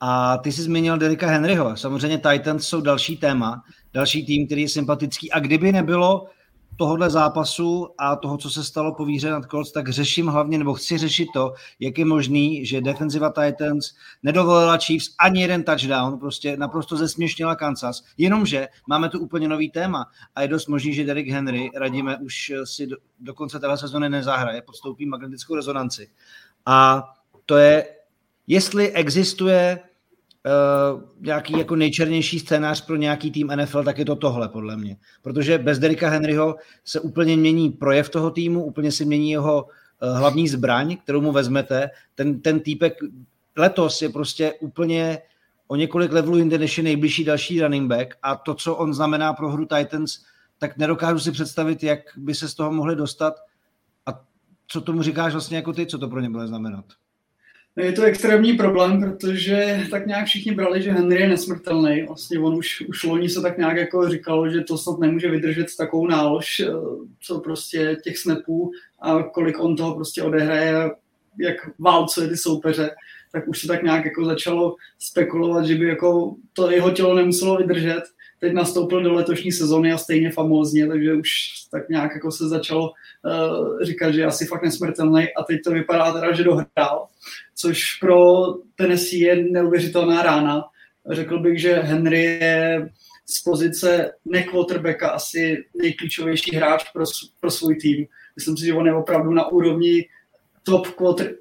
A ty jsi zmínil Derricka Henryho, samozřejmě Titans jsou další téma, další tým, který je sympatický a kdyby nebylo tohohle zápasu a toho, co se stalo po výhře nad Colts, tak řeším hlavně, nebo chci řešit to, jak je možný, že defenziva Titans nedovolila Chiefs ani jeden touchdown, prostě naprosto zesměšnila Kansas, jenomže máme tu úplně nový téma a je dost možný, že Derrick Henry, radíme, už si do konce téhle sezóny nezahraje, podstoupí magnetickou rezonanci. A to je, jestli existuje nějaký jako nejčernější scénář pro nějaký tým NFL, tak je to tohle podle mě. Protože bez Derricka Henryho se úplně mění projev toho týmu, úplně se mění jeho hlavní zbraň, kterou mu vezmete. Ten týpek letos je prostě úplně o několik levelů jinde než je nejbližší další running back a to, co on znamená pro hru Titans, tak nedokážu si představit, jak by se z toho mohli dostat a co tomu říkáš vlastně jako ty, co to pro ně bude znamenat. Je to extrémní problém, protože tak nějak všichni brali, že Henry je nesmrtelný. Vlastně on už loni se tak nějak jako říkal, že to snad nemůže vydržet s takovou nálož, co prostě těch snapů a kolik on toho prostě odehraje, jak válcuje ty soupeře, tak už se tak nějak jako začalo spekulovat, že by jako to jeho tělo nemuselo vydržet. Teď nastoupil do letošní sezony a stejně famózně, takže už tak nějak jako se začalo říkat, že je asi fakt nesmrtelný a teď to vypadá teda, že dohrál, což pro Tennessee je neuvěřitelná rána. Řekl bych, že Henry je z pozice ne-quarterbacka asi nejklíčovější hráč pro svůj tým. Myslím si, že on je opravdu na úrovni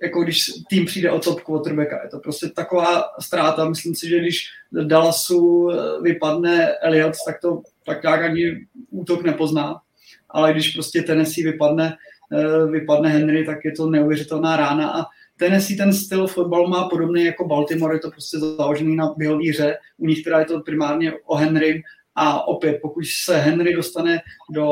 jako když tým přijde o top quarterbacka. Je to prostě taková ztráta. Myslím si, že když Dallasu vypadne Elliott, tak to tak nějak ani útok nepozná. Ale když prostě Tennessee vypadne Henry, tak je to neuvěřitelná rána. A Tennessee ten styl fotbalu má podobný jako Baltimore. Je to prostě založený na běhové hře. U nich teda je to primárně o Henry. A opět, pokud se Henry dostane do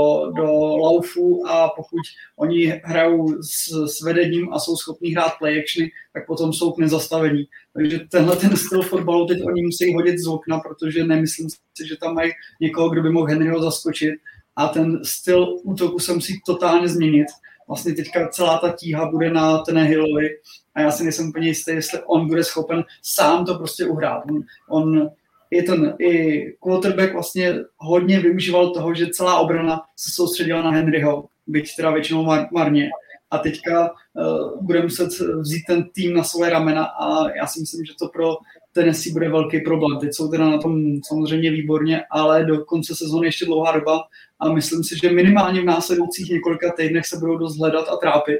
laufu a pokud oni hrajou s vedením a jsou schopní hrát play actiony, tak potom jsou k nezastavení. Takže tenhle ten styl fotbalu teď oni musí hodit z okna, protože nemyslím si, že tam mají někoho, kdo by mohl Henryho zaskočit. A ten styl útoku se musí totálně změnit. Vlastně teďka celá ta tíha bude na Tannehillovi a já si nejsem úplně jistý, jestli on bude schopen sám to prostě uhrát. On je ten i quarterback vlastně hodně využíval toho, že celá obrana se soustředila na Henryho, byť teda většinou marně. A teďka bude muset vzít ten tým na svoje ramena a já si myslím, že to pro Tennessee bude velký problém. Teď jsou teda na tom samozřejmě výborně, ale do konce sezóny ještě dlouhá doba a myslím si, že minimálně v následujících několika týdnech se budou dost hledat a trápit.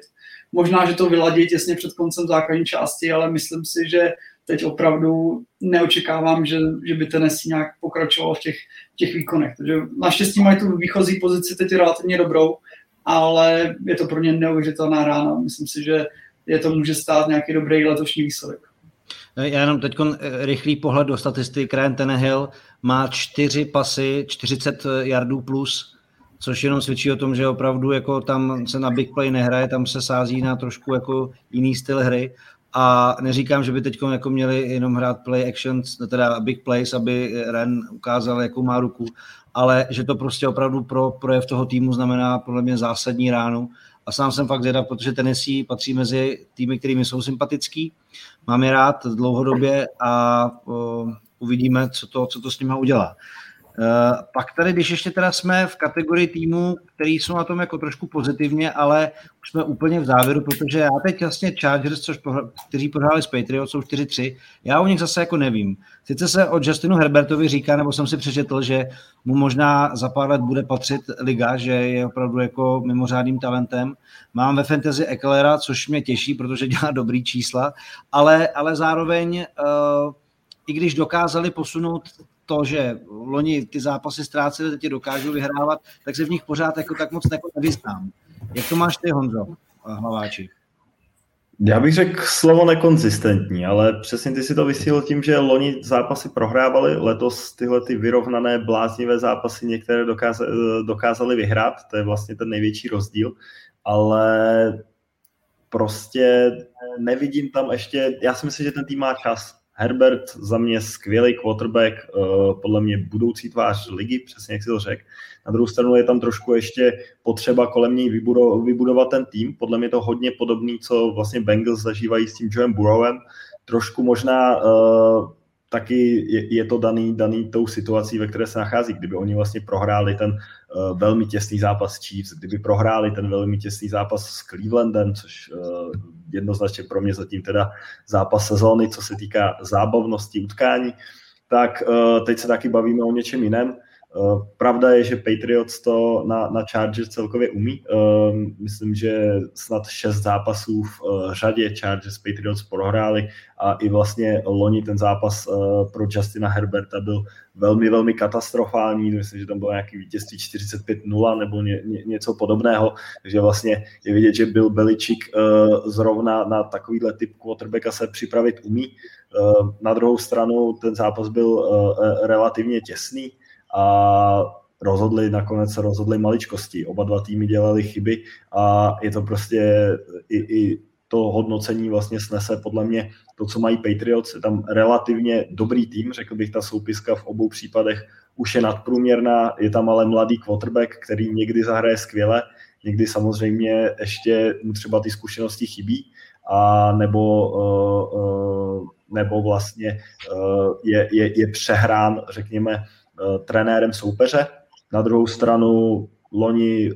Možná, že to vyladí těsně před koncem základní části, ale myslím si, že teď opravdu neočekávám, že by Tennessee nějak pokračovalo v těch výkonech. Takže naštěstí mají tu výchozí pozici teď relativně dobrou, ale je to pro ně neuvěřitelná rána. Myslím si, že je to může stát nějaký dobrý letošní výsledek. Já jenom teď rychlý pohled do statistik. Ryan Tannehill má 4 pasy, 40 yardů plus, což jenom svědčí o tom, že opravdu jako tam se na big play nehraje, tam se sází na trošku jako jiný styl hry. A neříkám, že by teď jako měli jenom hrát play actions, teda big plays, aby Ren ukázal, jakou má ruku, ale že to prostě opravdu pro projev toho týmu znamená podle mě zásadní ránu. A sám jsem fakt zvědav, protože Tennessee patří mezi týmy, kterými jsou sympatický. Mám je rád dlouhodobě a uvidíme, co to s nima udělá. Pak tady, když ještě teda jsme v kategorii týmů, který jsou na tom jako trošku pozitivně, ale už jsme úplně v závěru, protože já teď jasně Chargers, kteří prohráli s Patriots, jsou 4-3, já o nich zase jako nevím. Sice se o Justinu Herbertovi říká, nebo jsem si přečetl, že mu možná za pár let bude patřit liga, že je opravdu jako mimořádným talentem. Mám ve fantasy Ekelera, což mě těší, protože dělá dobrý čísla, ale zároveň, i když dokázali posunout to, že loni ty zápasy ztráceli, teď je dokážou vyhrávat, tak se v nich pořád jako tak moc nevyznám. Jak to máš ty, Honzo Hlaváči? Já bych řekl slovo nekonzistentní, ale přesně ty si to vysílil tím, že loni zápasy prohrávali, letos tyhle ty vyrovnané bláznivé zápasy některé dokázali vyhrát, to je vlastně ten největší rozdíl, ale prostě nevidím tam ještě, já si myslím, že ten tým má čas. Herbert za mě skvělý quarterback, podle mě budoucí tvář ligy, přesně jak si to řekl. Na druhou stranu je tam trošku ještě potřeba kolem něj vybudovat ten tým. Podle mě to hodně podobný, co vlastně Bengals zažívají s tím Joem Burrowem. Trošku možná taky je to daný tou situací, ve které se nachází. Kdyby oni vlastně prohráli ten velmi těsný zápas s Chiefs, kdyby prohráli ten velmi těsný zápas s Clevelandem, což jednoznačně pro mě zatím teda zápas sezóny, co se týká zábavnosti utkání, tak teď se taky bavíme o něčem jiném. Pravda je, že Patriots to na Chargers celkově umí. Myslím, že snad 6 zápasů v řadě Chargers Patriots prohráli a i vlastně loni ten zápas pro Justina Herberta byl velmi, velmi katastrofální. Myslím, že tam bylo nějaký vítězství 45-0 nebo něco podobného. Takže vlastně je vidět, že Bill Belichick zrovna na takovýhle typ quarterbacka se připravit umí. Na druhou stranu ten zápas byl relativně těsný a nakonec se rozhodli maličkosti. Oba dva týmy dělali chyby a je to prostě i to hodnocení vlastně snese podle mě to, co mají Patriots. Je tam relativně dobrý tým, řekl bych, ta soupiska v obou případech už je nadprůměrná, je tam ale mladý quarterback, který někdy zahraje skvěle, někdy samozřejmě ještě třeba ty zkušenosti chybí, a nebo vlastně je přehrán, řekněme, trenérem soupeře. Na druhou stranu loni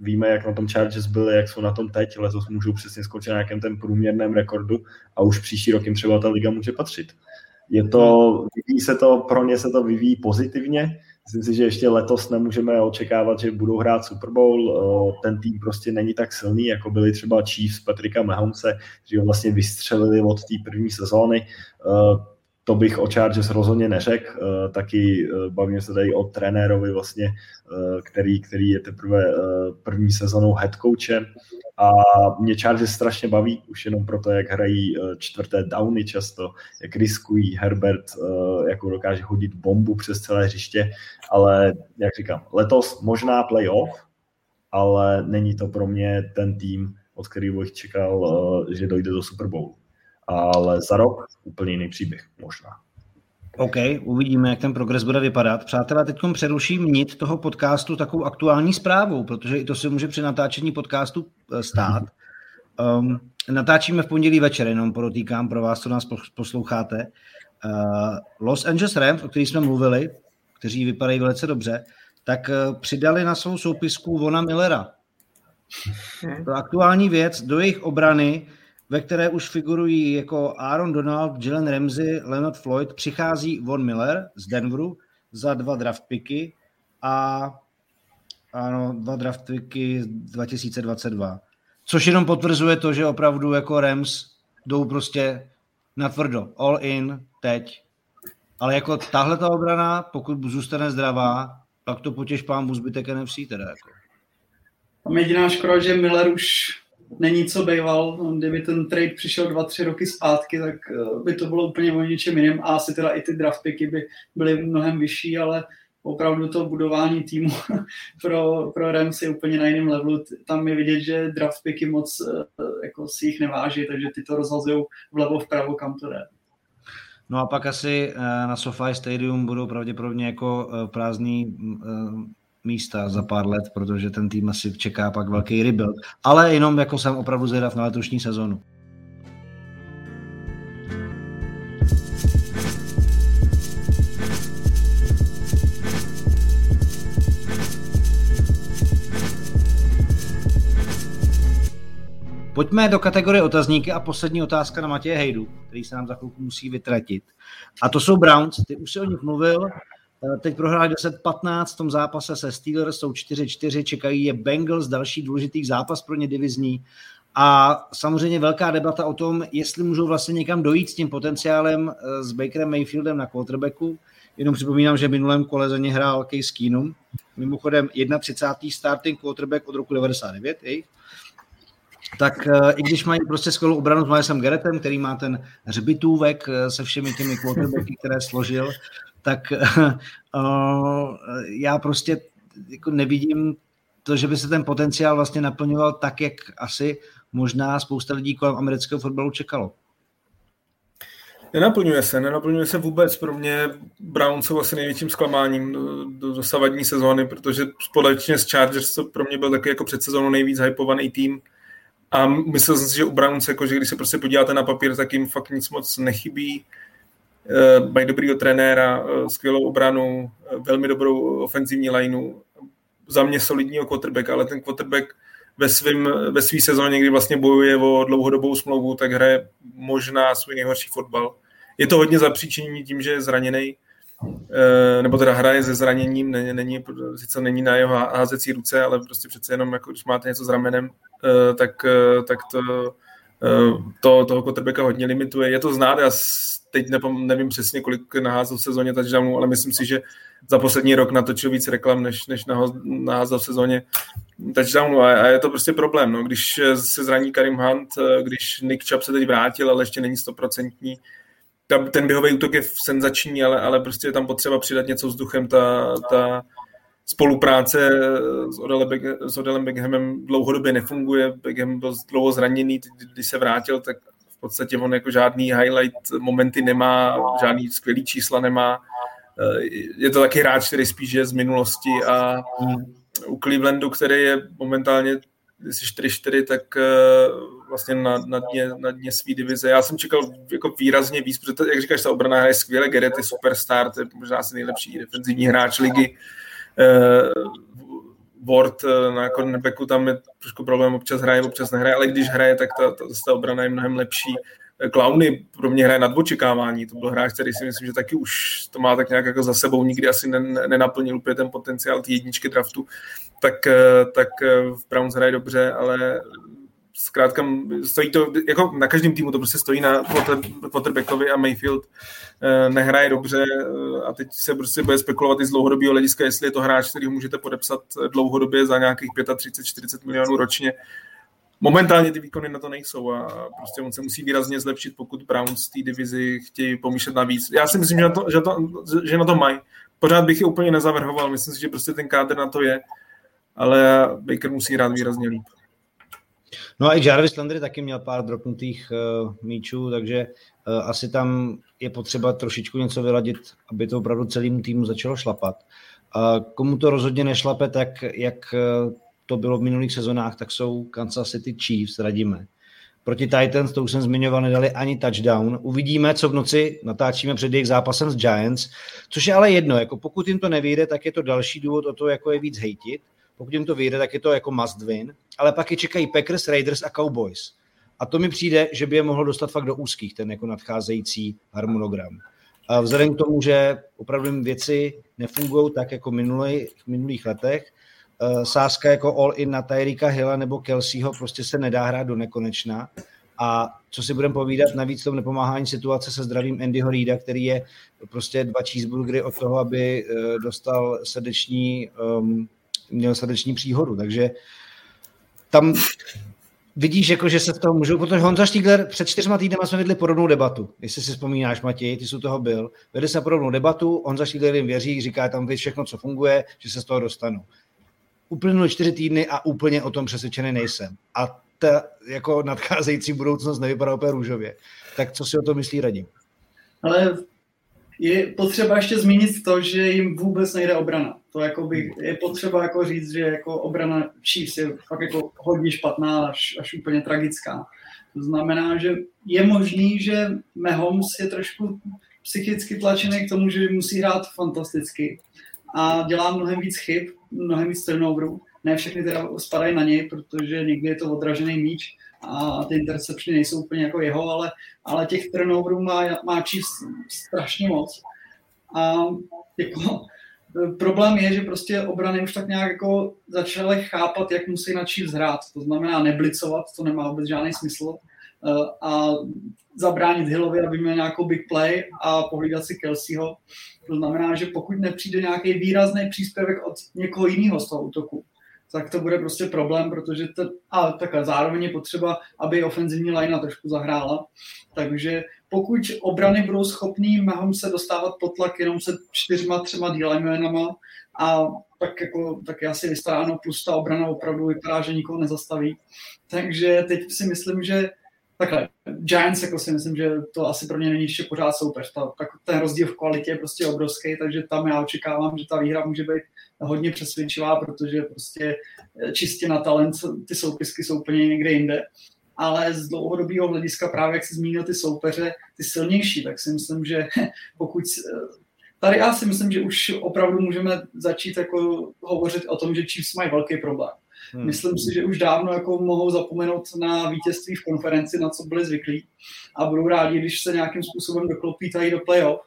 víme, jak na tom Chargers byli, jak jsou na tom teď, letos můžou přesně skončit na nějakém ten průměrném rekordu a už příští rok jim třeba ta liga může patřit. Pro ně se to vyvíjí pozitivně. Myslím si, že ještě letos nemůžeme očekávat, že budou hrát Super Bowl. Ten tým prostě není tak silný, jako byli třeba Chiefs Patricka Mahomese, kteří ho vlastně vystřelili od té první sezóny. To bych o Chargers rozhodně neřekl, taky bavím se tady o trenérovi vlastně, který je teprve první sezonou head coachem a mě Chargers strašně baví, už jenom proto, jak hrají čtvrté downy často, jak riskují, Herbert, jakou dokáže hodit bombu přes celé hřiště, ale jak říkám, letos možná playoff, ale není to pro mě ten tým, od kterého bych čekal, že dojde do Super Bowlu. Ale za rok úplně jiný příběh možná. OK, uvidíme, jak ten progres bude vypadat. Přátelé, teď přeruším nit toho podcastu takovou aktuální zprávou, protože i to se může při natáčení podcastu stát. Natáčíme v pondělí večer, jenom podotýkám pro vás, co nás posloucháte. Los Angeles Rams, o kterých jsme mluvili, kteří vypadají velice dobře, tak přidali na svou soupisku Vona Millera. To aktuální věc do jejich obrany, ve které už figurují jako Aaron Donald, Jalen Ramsey, Leonard Floyd, přichází Von Miller z Denveru za 2 draft picky a ano, 2 draft picky 2022. Což jenom potvrzuje to, že opravdu jako Rams jdou prostě natvrdo. All in, teď. Ale jako tahle ta obrana, pokud zůstane zdravá, tak to potěš pánbu zbytek NFC teda jako. Tam jediná škoda, že Miller už není co bejval, kdyby ten trade přišel 2-3 roky zpátky, tak by to bylo úplně o něčem jiném a asi teda i ty draft picky by byly mnohem vyšší, ale opravdu to budování týmu pro Rams je úplně na jiném levelu. Tam je vidět, že draft picky moc jako si jich neváží, takže ty to rozhazují vlevo vpravo, kam to jde. No a pak asi na SoFi Stadium budou pravděpodobně jako prázdný místa za pár let, protože ten tým asi čeká pak velký rebuild. Ale jenom jako jsem opravdu zvědav na letošní sezonu. Pojďme do kategorie otazníky a poslední otázka na Matěje Hejdu, který se nám za chvilku musí vytratit. A to jsou Browns, ty už si o nich mluvil, teď prohráli 10-15 v tom zápase se Steelers, jsou 4-4, čekají je Bengals, další důležitý zápas pro ně divizní. A samozřejmě velká debata o tom, jestli můžou vlastně někam dojít s tím potenciálem s Bakerem Mayfieldem na quarterbacku. Jenom připomínám, že v minulém kole za ně hrál Case Keenum. Mimochodem 31. starting quarterback od roku 99, tak i když mají prostě skvělou obranu s Milesem Garrettem, který má ten hřbitůvek se všemi těmi quarterbacky, které složil, tak já prostě jako nevidím to, že by se ten potenciál vlastně naplňoval tak, jak asi možná spousta lidí kolem amerického fotbalu čekalo. Nenaplňuje se vůbec. Pro mě Browns jsou asi největším zklamáním do dosavadní sezóny, protože společně s Chargers, co pro mě byl taky jako před sezónou nejvíc hypovaný tým, a myslel jsem si, že u Browns, jakože když se prostě podíváte na papír, tak jim fakt nic moc nechybí. Mají dobrýho trenéra, skvělou obranu, velmi dobrou ofenzivní lineu, za mě solidního quarterbacka, ale ten quarterback ve své sezóně, kdy vlastně bojuje o dlouhodobou smlouvu, tak hraje možná svůj nejhorší fotbal. Je to hodně zapříčinění tím, že je zraněný, nebo teda hraje se zraněním, sice není na jeho házecí ruce, ale prostě přece jenom, jako když máte něco s ramenem, tak to toho quarterbacka hodně limituje. Je to znát, já teď nevím přesně, kolik naházal v sezóně touchdownů, ale myslím si, že za poslední rok natočil víc reklam, než naházal v sezóně touchdownů. A je to prostě problém. No. Když se zraní Karim Hunt, když Nick Chubb se teď vrátil, ale ještě není 100%. Ten běhový útok je senzační, ale prostě je tam potřeba přidat něco vzduchem. Ta spolupráce s Odellem Beckhamem dlouhodobě nefunguje. Beckham byl dlouho zraněný, když se vrátil, tak v podstatě on jako žádný highlight momenty nemá, žádný skvělý čísla nemá. Je to taky hráč, který spíš je z minulosti, a u Clevelandu, který je momentálně 4-4, tak vlastně na dně svý divize. Já jsem čekal jako výrazně víc, protože, jak říkáš, ta obrana je skvěle, Garrett je superstar, to je možná asi nejlepší defenzivní hráč ligy. Ward na cornerbacku, tam je trošku problém, občas hraje, občas nehraje, ale když hraje, tak ta obrana je mnohem lepší. Clowny pro mě hraje nad očekávání, to byl hráč, který si myslím, že taky už to má tak nějak jako za sebou, nikdy asi nenaplnil úplně ten potenciál té jedničky draftu, tak v Browns hraje dobře, ale zkrátka stojí to, jako na každém týmu to prostě stojí na quarterbackovi a Mayfield nehraje dobře a teď se prostě bude spekulovat i z dlouhodobého hlediska, jestli je to hráč, který ho můžete podepsat dlouhodobě za nějakých 35-40 milionů ročně. Momentálně ty výkony na to nejsou a prostě on se musí výrazně zlepšit, pokud Browns té divizi chtějí pomýšlet na víc. Já si myslím, že na to mají. Pořád bych je úplně nezavrhoval, myslím si, že prostě ten kádr na to je, ale Baker musí hrát výrazně líp. No a i Jarvis Landry taky měl pár dropnutých míčů, takže asi tam je potřeba trošičku něco vyladit, aby to opravdu celému týmu začalo šlapat. Komu to rozhodně nešlape, tak jak to bylo v minulých sezonách, tak jsou Kansas City Chiefs, radíme. Proti Titans, to už jsem zmiňoval, nedali ani touchdown. Uvidíme, co v noci natáčíme před jejich zápasem s Giants, což je ale jedno, jako pokud jim to nevyjde, tak je to další důvod o to, jako je víc hejtit. Pokud jim to vyjde, tak je to jako must win, ale pak je čekají Packers, Raiders a Cowboys. A to mi přijde, že by je mohlo dostat fakt do úzkých, ten jako nadcházející harmonogram. A vzhledem k tomu, že opravdu věci nefungují tak jako v minulých letech, sázka jako all-in na Tyreeka Hilla nebo Kelceho prostě se nedá hrát do nekonečna. A co si budeme povídat, navíc tomu nepomáhání situace se zdravím Andyho Reida, který je prostě 2 cheeseburgery od toho, aby dostal srdeční příhodu, takže tam vidíš, jako, že se v tom můžou, protože Honza Štígler před 4 týdnama jsme vedli podobnou debatu, jestli si vzpomínáš, Matěj, ty jsi u toho byl, vedli se podobnou debatu, Honza Štígler jim věří, říká tam všechno, co funguje, že se z toho dostanu. Uplynuly 4 týdny a úplně o tom přesvědčený nejsem. A ta jako nadcházející budoucnost nevypadá úplně růžově. Tak co si o tom myslí Radim? Ale je potřeba ještě zmínit to, že jim vůbec nejde obrana. To jakoby, je potřeba jako říct, že jako obrana Chiefs je fakt jako hodně špatná až úplně tragická. To znamená, že je možný, že Mahomes je trošku psychicky tlačený k tomu, že musí hrát fantasticky a dělá mnohem víc chyb, mnohem víc turnoverů. Ne všechny teda spadají na něj, protože někdy je to odražený míč a ty intercepty nejsou úplně jako jeho, ale těch turnoverů má Chiefs strašně moc. A jako problém je, že prostě obrany už tak nějak jako začaly chápat, jak musí na Chiefs hrát. To znamená neblicovat, to nemá vůbec žádný smysl. A zabránit Hillovi, aby měl nějakou big play a pohlídat si Kelceho. To znamená, že pokud nepřijde nějaký výrazný příspěvek od někoho jiného z toho útoku, tak to bude prostě problém, protože a zároveň je potřeba, aby ofenzivní linea trošku zahrála. Takže pokud obrany budou schopný Mahomese dostávat pod tlak jenom se 4-3 D-linemanama a tak já si vystaráno, plus ta obrana opravdu vypadá, že nikoho nezastaví. Takže teď si myslím, že takhle, Giants jako si myslím, že to asi pro mě není ještě pořád soupeř. Ten rozdíl v kvalitě je prostě obrovský, takže tam já očekávám, že ta výhra může být hodně přesvědčivá, protože prostě čistě na talent ty soupisky jsou úplně někde jinde. Ale z dlouhodobého hlediska právě, jak jsi zmínil ty soupeře, ty silnější, tak si myslím, že pokud... Tady já si myslím, že už opravdu můžeme začít jako hovořit o tom, že Chiefs mají velký problém. Myslím si, že už dávno jako mohou zapomenout na vítězství v konferenci, na co byli zvyklí a budou rádi, když se nějakým způsobem doklopí tady do playoff,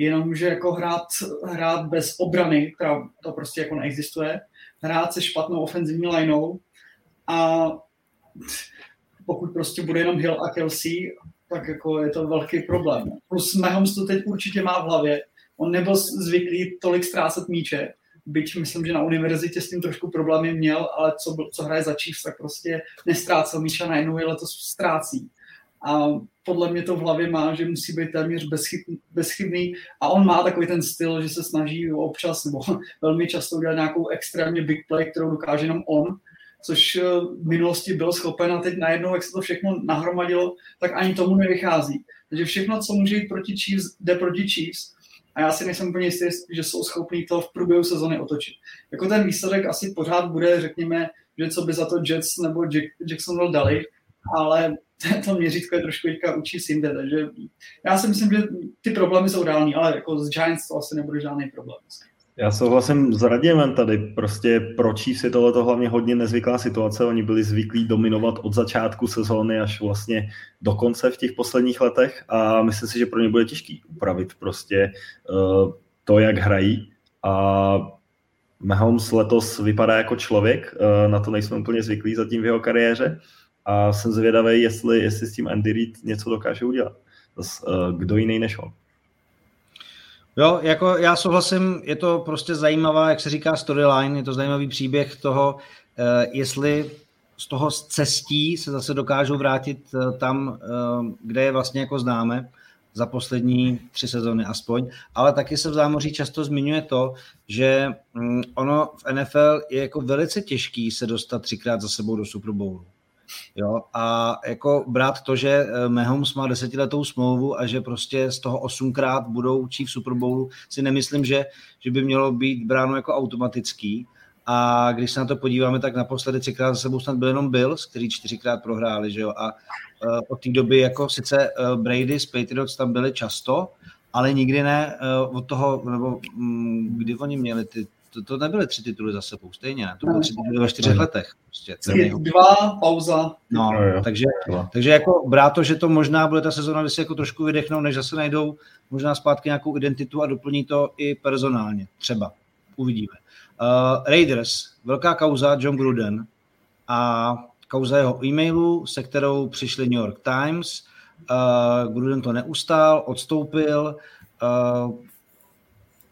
jenomže jako hrát bez obrany, která to prostě jako neexistuje, hrát se špatnou ofenzivní lineou a pokud prostě bude jenom Hill a Kelce, tak jako je to velký problém. Plus Mahomes to teď určitě má v hlavě, on nebyl zvyklý tolik ztrácet míče, byť myslím, že na univerzitě s tím trošku problémy měl, ale co hraje za Chiefs, tak prostě nestrácel míč a najednou je letos ztrácí. A podle mě to v hlavě má, že musí být téměř bezchybný a on má takový ten styl, že se snaží občas nebo velmi často udělat nějakou extrémně big play, kterou dokáže jenom on, což v minulosti byl schopen a teď najednou, jak se to všechno nahromadilo, tak ani tomu nevychází. Takže všechno, co může jít proti Chiefs, jde proti Chiefs. A já si nejsem úplně jistý, že jsou schopní to v průběhu sezony otočit. Jako ten výsledek asi pořád bude, řekněme, že co by za to Jets nebo Jacksonville dali, ale to měřítko je trošku teďka učí jinde, takže já si myslím, že ty problémy jsou reální, ale jako z Giants to asi nebude žádný problém. Já souhlasím s Radimem tady, prostě pro Chiefs je tohleto hlavně hodně nezvyklá situace, oni byli zvyklí dominovat od začátku sezóny až vlastně do konce v těch posledních letech a myslím si, že pro ně bude těžký upravit prostě to, jak hrají a Mahomes letos vypadá jako člověk, na to nejsme úplně zvyklí zatím v jeho kariéře a jsem zvědavý, jestli s tím Andy Reid něco dokáže udělat, kdo jiný než on. Jo, jako já souhlasím, je to prostě zajímavá, jak se říká storyline, je to zajímavý příběh toho, jestli z toho cestí se zase dokážou vrátit tam, kde je vlastně jako známe za poslední 3 sezony aspoň, ale taky se v zámoří často zmiňuje to, že ono v NFL je jako velice těžký se dostat 3krát za sebou do Super Bowlu. Jo, a jako brát to, že Mahomes má 10letou smlouvu a že prostě z toho 8krát budou Chiefs v Super Bowlu, si nemyslím, že by mělo být bráno jako automatický. A když se na to podíváme, tak naposledy 3krát za sebou snad byl jenom Bills, kteří 4krát prohráli, že jo. A od té doby jako sice Brady s Patriots tam byli často, ale nikdy ne od toho, nebo kdy oni měli ty. To nebyly 3 tituly za sebou, stejně ne? To byly 3 tituly ve 4 letech. Prostě, 2, pauza. No, takže jako brát to, že to možná bude ta sezona, kdy se jako trošku vydechnou, než zase najdou možná zpátky nějakou identitu a doplní to i personálně. Třeba. Uvidíme. Raiders, velká kauza Jon Gruden a kauza jeho e-mailu, se kterou přišli New York Times. Gruden to neustál, odstoupil.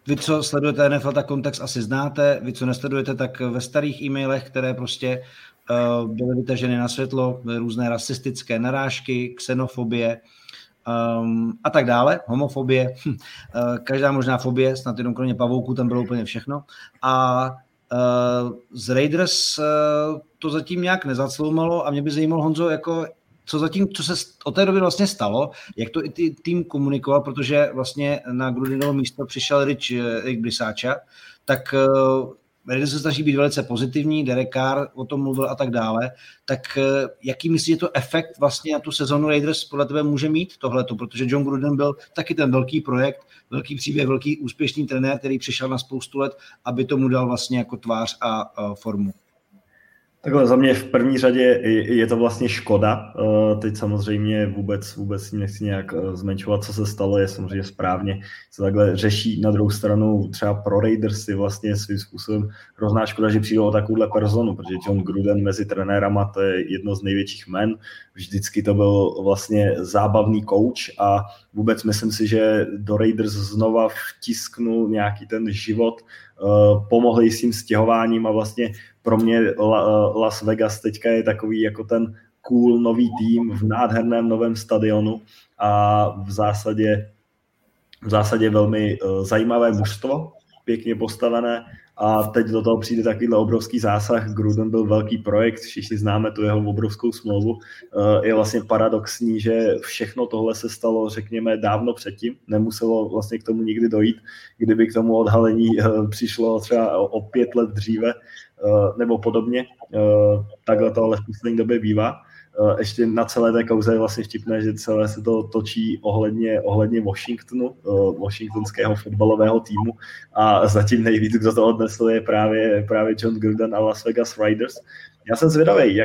Vy, co sledujete NFL, tak kontext asi znáte. Vy, co nesledujete, tak ve starých e-mailech, které prostě byly vytaženy na světlo různé rasistické narážky, xenofobie a tak dále, homofobie, každá možná fobie, snad jenom kromě pavouků, tam bylo úplně všechno. A z Raiders to zatím nějak nezacloumalo a mě by zajímalo, Honzo, jako co se od té doby vlastně stalo, jak to i tým komunikoval, protože vlastně na Grudinovo místo přišel Rick Bisáča, tak Raiders se snaží být velice pozitivní, Derek Carr o tom mluvil a tak dále, tak jaký myslíš, že to efekt vlastně na tu sezonu Raiders podle tebe může mít tohleto, protože Jon Gruden byl taky ten velký projekt, velký příběh, velký úspěšný trenér, který přišel na spoustu let, aby tomu dal vlastně jako tvář a formu. Takhle za mě v první řadě je to vlastně škoda. Teď samozřejmě vůbec nechci nějak zmenšovat, co se stalo, je samozřejmě správně, se takhle řeší. Na druhou stranu třeba pro Raiders je vlastně svým způsobem hrozná škoda, že přijde o takovouhle personu, protože Jon Gruden mezi trenérama to je jedno z největších jmen. Vždycky to byl vlastně zábavný kouč a vůbec myslím si, že do Raiders znova vtisknul nějaký ten život, pomohli s tím stěhováním a vlastně pro mě Las Vegas teďka je takový jako ten cool nový tým v nádherném novém stadionu a v zásadě velmi zajímavé mužstvo, pěkně postavené a teď do toho přijde takovýhle obrovský zásah. Gruden byl velký projekt, všichni známe tu jeho obrovskou smlouvu. Je vlastně paradoxní, že všechno tohle se stalo, řekněme, dávno předtím, nemuselo vlastně k tomu nikdy dojít, kdyby k tomu odhalení přišlo třeba o 5 let dříve nebo podobně. Takhle to ale v poslední době bývá. Ještě na celé té kauze je vlastně vtipné, že celé se to točí ohledně Washingtonu, washingtonského fotbalového týmu a zatím nejvíc, kdo to odnesl, je právě Jon Gruden a Las Vegas Raiders. Já jsem zvědavý,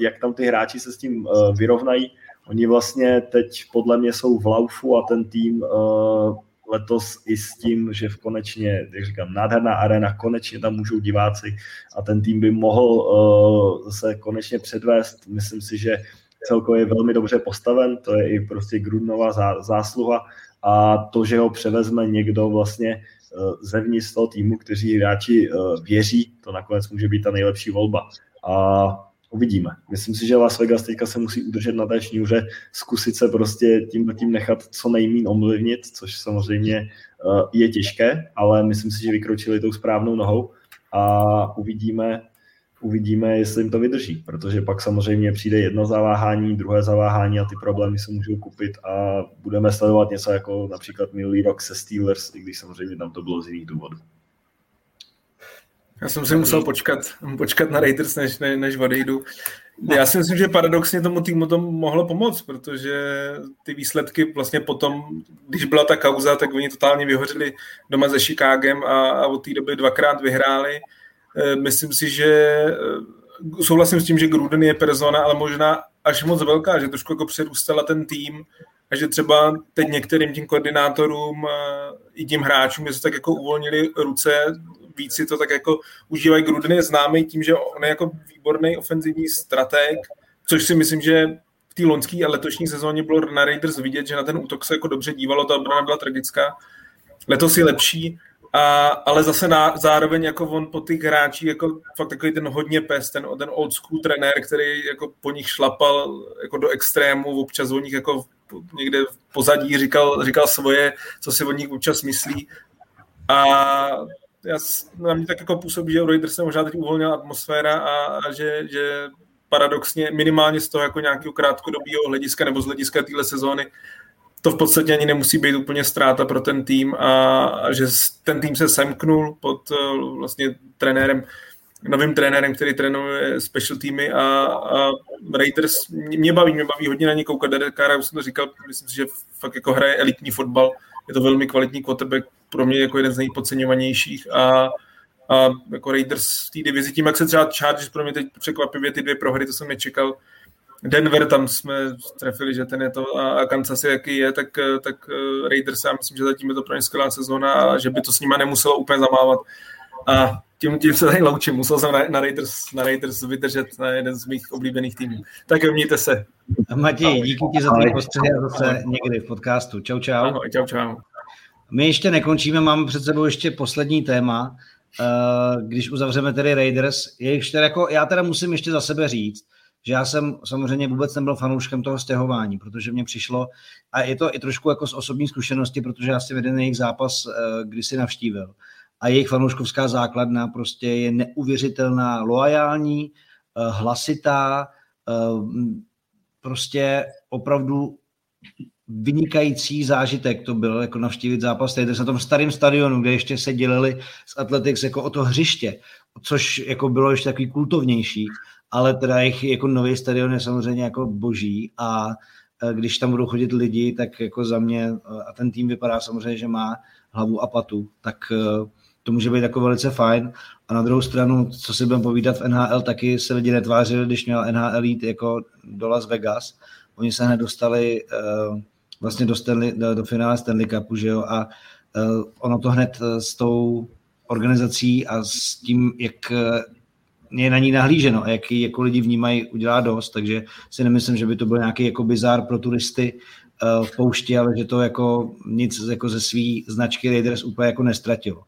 jak tam ty hráči se s tím vyrovnají. Oni vlastně teď podle mě jsou v laufu a ten tým letos i s tím, že nádherná arena, konečně tam můžou diváci a ten tým by mohl se konečně předvést. Myslím si, že celkově je velmi dobře postaven, to je i prostě Grudenova zásluha a to, že ho převezme někdo vlastně zevnitř toho týmu, kteří hráči věří, to nakonec může být ta nejlepší volba. A uvidíme. Myslím si, že Las Vegas teďka se musí udržet na té šňůře, zkusit se prostě tím nechat co nejméně omlivnit, což samozřejmě je těžké, ale myslím si, že vykročili tou správnou nohou a uvidíme, jestli jim to vydrží, protože pak samozřejmě přijde jedno zaváhání, druhé zaváhání a ty problémy se můžou kupit a budeme sledovat něco jako například minulý rok se Steelers, i když samozřejmě tam to bylo z jiných důvodů. Já jsem si musel počkat na Raiders, než odejdu. Já si myslím, že paradoxně tomu týmu to mohlo pomoct, protože ty výsledky vlastně potom, když byla ta kauza, tak oni totálně vyhořili doma se Chicagem a od té doby 2krát vyhráli. Myslím si, že souhlasím s tím, že Gruden je persona, ale možná až moc velká, že trošku jako přerůstala ten tým a že třeba teď některým tím koordinátorům i tím hráčům, že se tak jako uvolnili ruce, víc si to tak jako užívají. Gruden je známý tím, že on je jako výborný ofenzivní strateg, což si myslím, že v té loňské a letošní sezóně bylo na Raiders vidět, že na ten útok se jako dobře dívalo, ta obrana byla tragická. Letos je lepší, ale zase zároveň jako on po těch hráčích jako fakt takový ten hodně pes, ten old school trenér, který jako po nich šlapal jako do extrému, občas o nich jako někde v pozadí říkal svoje, co si o nich občas myslí. A na mě tak jako působí, že u Raiders se možná teď uvolnila atmosféra a že paradoxně minimálně z toho jako nějakého krátkodobého hlediska nebo z hlediska téhle sezóny to v podstatě ani nemusí být úplně ztráta pro ten tým a že ten tým se semknul pod vlastně novým trenérem, který trénuje special týmy a Raiders mě baví hodně na něj koukat. Derek Carr, už jsem to říkal, myslím si, že fakt jako hraje elitní fotbal, je to velmi kvalitní quarterback, pro mě jako jeden z nejpodceňovanějších a jako Raiders v té divizi, tím jak se třeba Chargers pro mě teď překvapivě ty 2 prohry, to jsem nečekal. Denver, tam jsme trefili, že ten je to a Kansas City jaký je, tak Raiders, já myslím, že zatím je to pro ně skvělá sezóna a že by to s nima nemuselo úplně zamávat. A tím se tady loučím, musel jsem na Raiders vydržet na jeden z mých oblíbených týmů. Tak mějte se. Matěj, díky ti za tvůj postřeh a zase někdy v podcastu. Čau, čau. Ahoj, čau, čau. My ještě nekončíme, máme před sebou ještě poslední téma Když uzavřeme tedy Raiders, já teda musím ještě za sebe říct, že já jsem samozřejmě vůbec nebyl fanouškem toho stěhování, protože mě přišlo, a je to i trošku jako z osobní zkušenosti, protože já jsem jeden jejich zápas kdysi navštívil. A jejich fanouškovská základna prostě je neuvěřitelná, loajální, hlasitá, prostě opravdu vynikající zážitek to byl, jako navštívit zápas Raiders na tom starém stadionu, kde ještě se dělili s Athletics jako o to hřiště, což jako bylo ještě takový kultovnější, ale teda jejich jako nový stadion je samozřejmě jako boží a když tam budou chodit lidi, tak jako za mě, a ten tým vypadá samozřejmě, že má hlavu a patu, tak to může být jako velice fajn. A na druhou stranu, co si budeme povídat, v NHL taky se lidi netvářili, když měl NHL jít jako do Las Vegas. Oni se hned dostali vlastně do finále Stanley Cupu, že jo, a ono to hned s tou organizací a s tím, jak je na ní nahlíženo a jak jako lidi vnímají, udělá dost, takže si nemyslím, že by to byl nějaký jako bizár pro turisty v poušti, ale že to jako nic jako ze svý značky Raiders úplně jako nestratilo.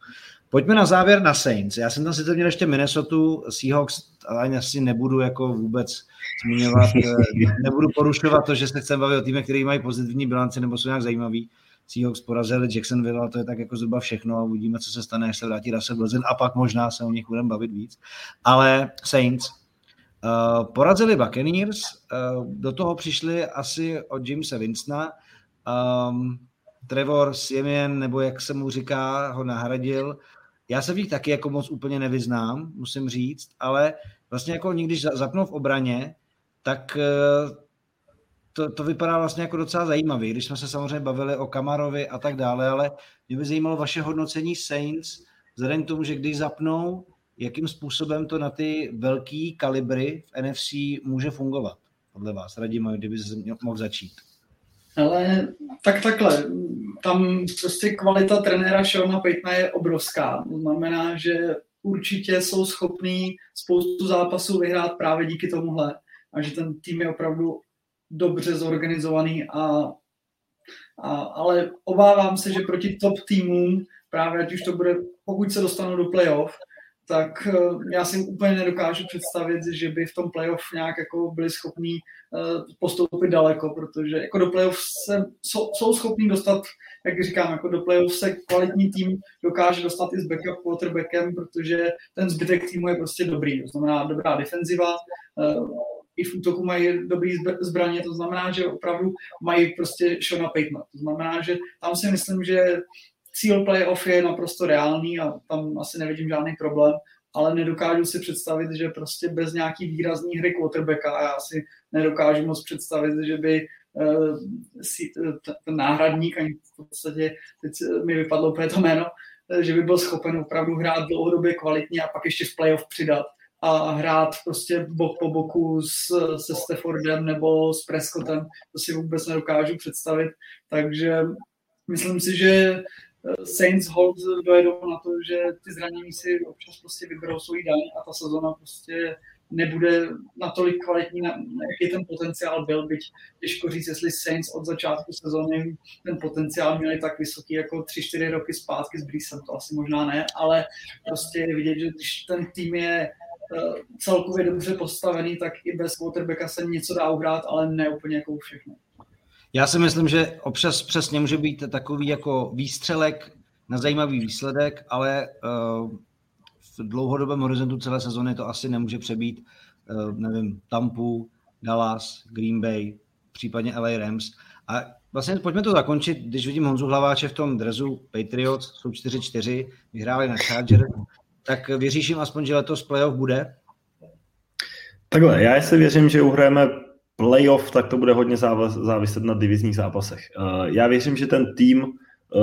Pojďme na závěr na Saints. Já jsem tam sice měl ještě Minnesota, Seahawks, ale asi nebudu jako vůbec zmiňovat, nebudu porušovat to, že se chcem bavit o týmech, který mají pozitivní bilanci nebo jsou nějak zajímavý. Seahawks porazili Jacksonville, to je tak jako zhruba všechno a uvidíme, co se stane, až se vrátí Russell Wilson a pak možná se o nich budeme bavit víc. Ale Saints porazili Buccaneers, do toho přišli asi od Jamesa Winstona, Trevor Siemian, nebo jak se mu říká, ho nahradil. Já se v nich taky jako moc úplně nevyznám, musím říct, ale vlastně jako když zapnou v obraně, tak to vypadá vlastně jako docela zajímavý, když jsme se samozřejmě bavili o Kamarovi a tak dále, ale mě by zajímalo vaše hodnocení Saints, vzhledem k tomu, že když zapnou, jakým způsobem to na ty velký kalibry v NFC může fungovat, podle vás. Radim, kdyby mohl začít. Ale tak takhle, tam prostě kvalita trenéra Seana Paytona je obrovská. To znamená, že určitě jsou schopní spoustu zápasů vyhrát právě díky tomuhle. A že ten tým je opravdu dobře zorganizovaný. Ale obávám se, že proti top týmům, právě ať už to bude, pokud se dostanou do playoff, tak já si úplně nedokážu představit, že by v tom playoff nějak jako byli schopní postoupit daleko, protože jako do playoff jsou schopní dostat, jak říkám, jako do playoff se kvalitní tým dokáže dostat i s backup quarterbackem, protože ten zbytek týmu je prostě dobrý, to znamená dobrá defenziva, i v útoku mají dobrý zbraně, to znamená, že opravdu mají prostě Seana Paytona, to znamená, že tam si myslím, že cíl playoff je naprosto reálný a tam asi nevidím žádný problém, ale nedokážu si představit, že prostě bez nějaký výrazný hry quarterbacka a já si nedokážu moc představit, že by ten náhradník, ani v podstatě teď mi vypadlo úplně to jméno, že by byl schopen opravdu hrát dlouhodobě kvalitně a pak ještě v playoff přidat a hrát prostě bok po boku se Staffordem nebo s Prescottem, to si vůbec nedokážu představit, takže myslím si, že Saints hold dojedou na to, že ty zranění si občas prostě vyberou svůj daň a ta sezona prostě nebude natolik kvalitní, jaký ten potenciál byl, byť těžko říct, jestli Saints od začátku sezony ten potenciál měli tak vysoký jako 3-4 roky zpátky s Breesem, to asi možná ne, ale prostě je vidět, že když ten tým je celkově dobře postavený, tak i bez quarterbacka se něco dá uhrát, ale ne úplně jako všechno. Já si myslím, že občas přesně může být takový jako výstřelek na zajímavý výsledek, ale v dlouhodobém horizontu celé sezony to asi nemůže přebít, nevím, Tampu, Dallas, Green Bay, případně LA Rams. A vlastně pojďme to zakončit, když vidím Honzu Hlaváče v tom dresu Patriots, jsou 4-4, vyhráli na Chargers, tak věříš jim aspoň, že letos playoff bude? Takhle, já si věřím, že uhrajeme playoff, tak to bude hodně záviset na divizních zápasech. Já věřím, že ten tým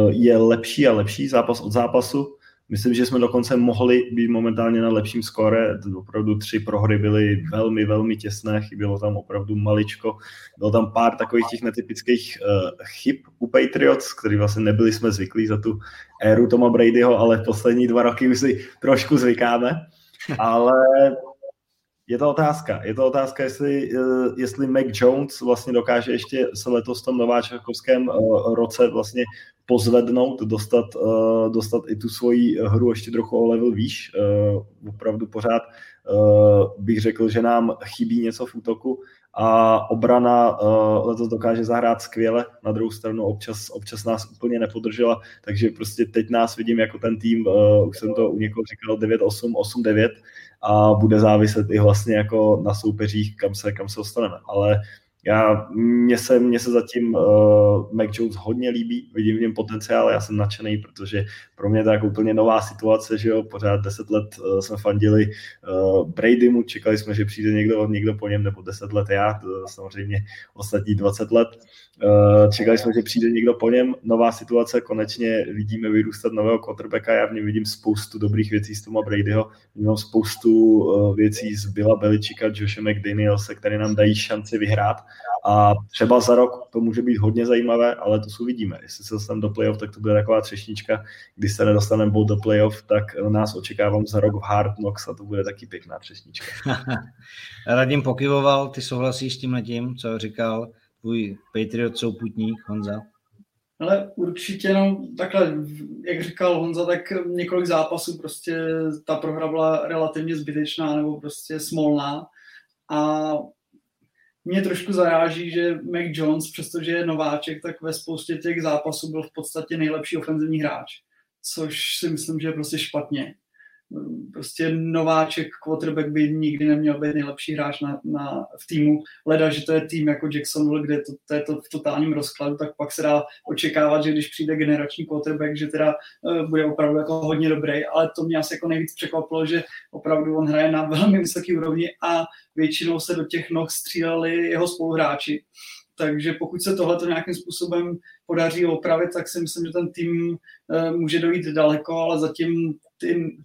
je lepší a lepší zápas od zápasu. Myslím, že jsme dokonce mohli být momentálně na lepším skóre. Opravdu 3 prohry byly velmi, velmi těsné, chybělo tam opravdu maličko. Bylo tam pár takových těch netypických chyb u Patriots, který vlastně nebyli jsme zvyklí za tu éru Toma Bradyho, ale poslední 2 roky už si trošku zvykáme. Ale je to otázka, jestli Mac Jones vlastně dokáže ještě se letos v tom nováčkovském roce vlastně pozvednout, dostat i tu svoji hru ještě trochu o level výš. Opravdu pořád bych řekl, že nám chybí něco v útoku a obrana letos dokáže zahrát skvěle, na druhou stranu občas nás úplně nepodržela, takže prostě teď nás vidím jako ten tým, už jsem to u někoho říkal, 9-8, 8-9 a bude záviset i vlastně jako na soupeřích, kam se dostaneme, ale mně se zatím Mac Jones hodně líbí, vidím v něm potenciál, já jsem nadšený, protože pro mě je to jako úplně nová situace, že jo, pořád 10 let jsme fandili Bradymu, čekali jsme, že přijde někdo po něm, nebo 10 let já, samozřejmě ostatní 20 let, čekali jsme, že přijde někdo po něm, nová situace, konečně vidíme vyrůstat nového quarterbacka, já v něm vidím spoustu dobrých věcí z Toma Bradyho, vidím spoustu věcí z Billa Belichicka, Joshe McDanielse, které nám dají šanci vyhrát. A třeba za rok to může být hodně zajímavé, ale to si uvidíme. Jestli se dostaneme do playoff, tak to bude taková třešnička. Když se nedostaneme do playoff, tak nás očekávám za rok v Hard Knocks a to bude taky pěkná třešnička. Radim pokyvoval, ty souhlasíš s tímhletím, co říkal tvůj Patriot souputník Honza? Ale určitě, no, takhle, jak říkal Honza, tak několik zápasů prostě ta prohra byla relativně zbytečná nebo prostě smolná a mě trošku zaráží, že Mac Jones, přestože je nováček, tak ve spoustě těch zápasů byl v podstatě nejlepší ofenzivní hráč, což si myslím, že je prostě špatně. Prostě nováček, quarterback by nikdy neměl být nejlepší hráč v týmu. Leda, že to je tým jako Jacksonville, kde to je to v totálním rozkladu, tak pak se dá očekávat, že když přijde generační quarterback, že teda bude opravdu jako hodně dobrý, ale to mě asi jako nejvíc překvapilo, že opravdu on hraje na velmi vysoký úrovni a většinou se do těch noh stříleli jeho spoluhráči. Takže pokud se tohle to nějakým způsobem podaří opravit, tak si myslím, že ten tým může dojít daleko, ale zatím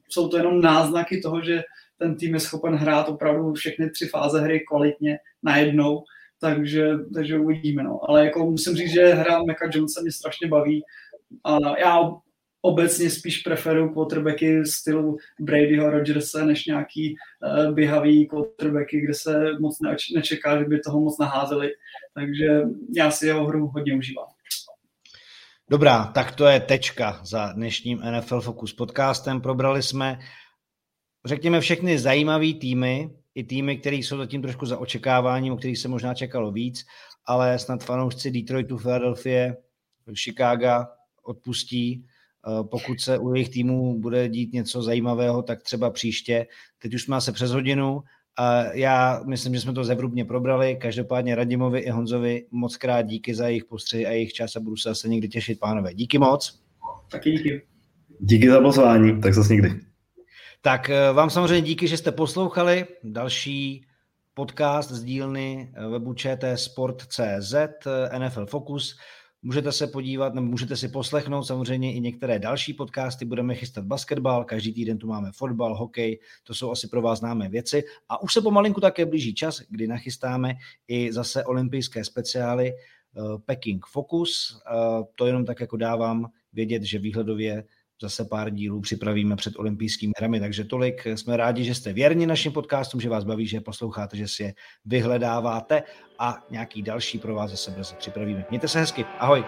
jsou to jenom náznaky toho, že ten tým je schopen hrát opravdu všechny 3 fáze hry kvalitně najednou, takže uvidíme. No. Ale jako musím říct, že hra Maca Jonesa mě strašně baví a já obecně spíš preferuji quarterbacky stylu Bradyho, Rodgersa než nějaký běhavý quarterbacky, kde se moc nečeká, že by toho moc naházeli. Takže já si jeho hru hodně užívám. Dobrá, tak to je tečka za dnešním NFL Focus podcastem. Probrali jsme, řekněme, všechny zajímavé týmy, i týmy, které jsou zatím trošku za očekáváním, o kterých se možná čekalo víc, ale snad fanoušci Detroitu, Philadelphie, Chicago odpustí. Pokud se u jejich týmů bude dít něco zajímavého, tak třeba příště. Teď už jsme se přes hodinu. Já myslím, že jsme to zevrubně probrali. Každopádně Radimovi i Honzovi moc krát díky za jejich postřehy a jejich čas a budu se zase někdy těšit, pánové. Díky moc. Taky díky. Díky za pozvání, tak zase někdy. Tak vám samozřejmě díky, že jste poslouchali další podcast z dílny webu čtsport.cz NFL Focus. Můžete se podívat, nebo můžete si poslechnout samozřejmě i některé další podcasty. Budeme chystat basketbal, každý týden tu máme fotbal, hokej, to jsou asi pro vás známé věci. A už se pomalinku také blíží čas, kdy nachystáme i zase olympijské speciály Peking Focus. To jenom tak jako dávám vědět, že výhledově zase pár dílů připravíme před olympijskými hrami, takže tolik. Jsme rádi, že jste věrni našim podcastům, že vás baví, že je posloucháte, že si je vyhledáváte a nějaký další pro vás zase brzy připravíme. Mějte se hezky, ahoj!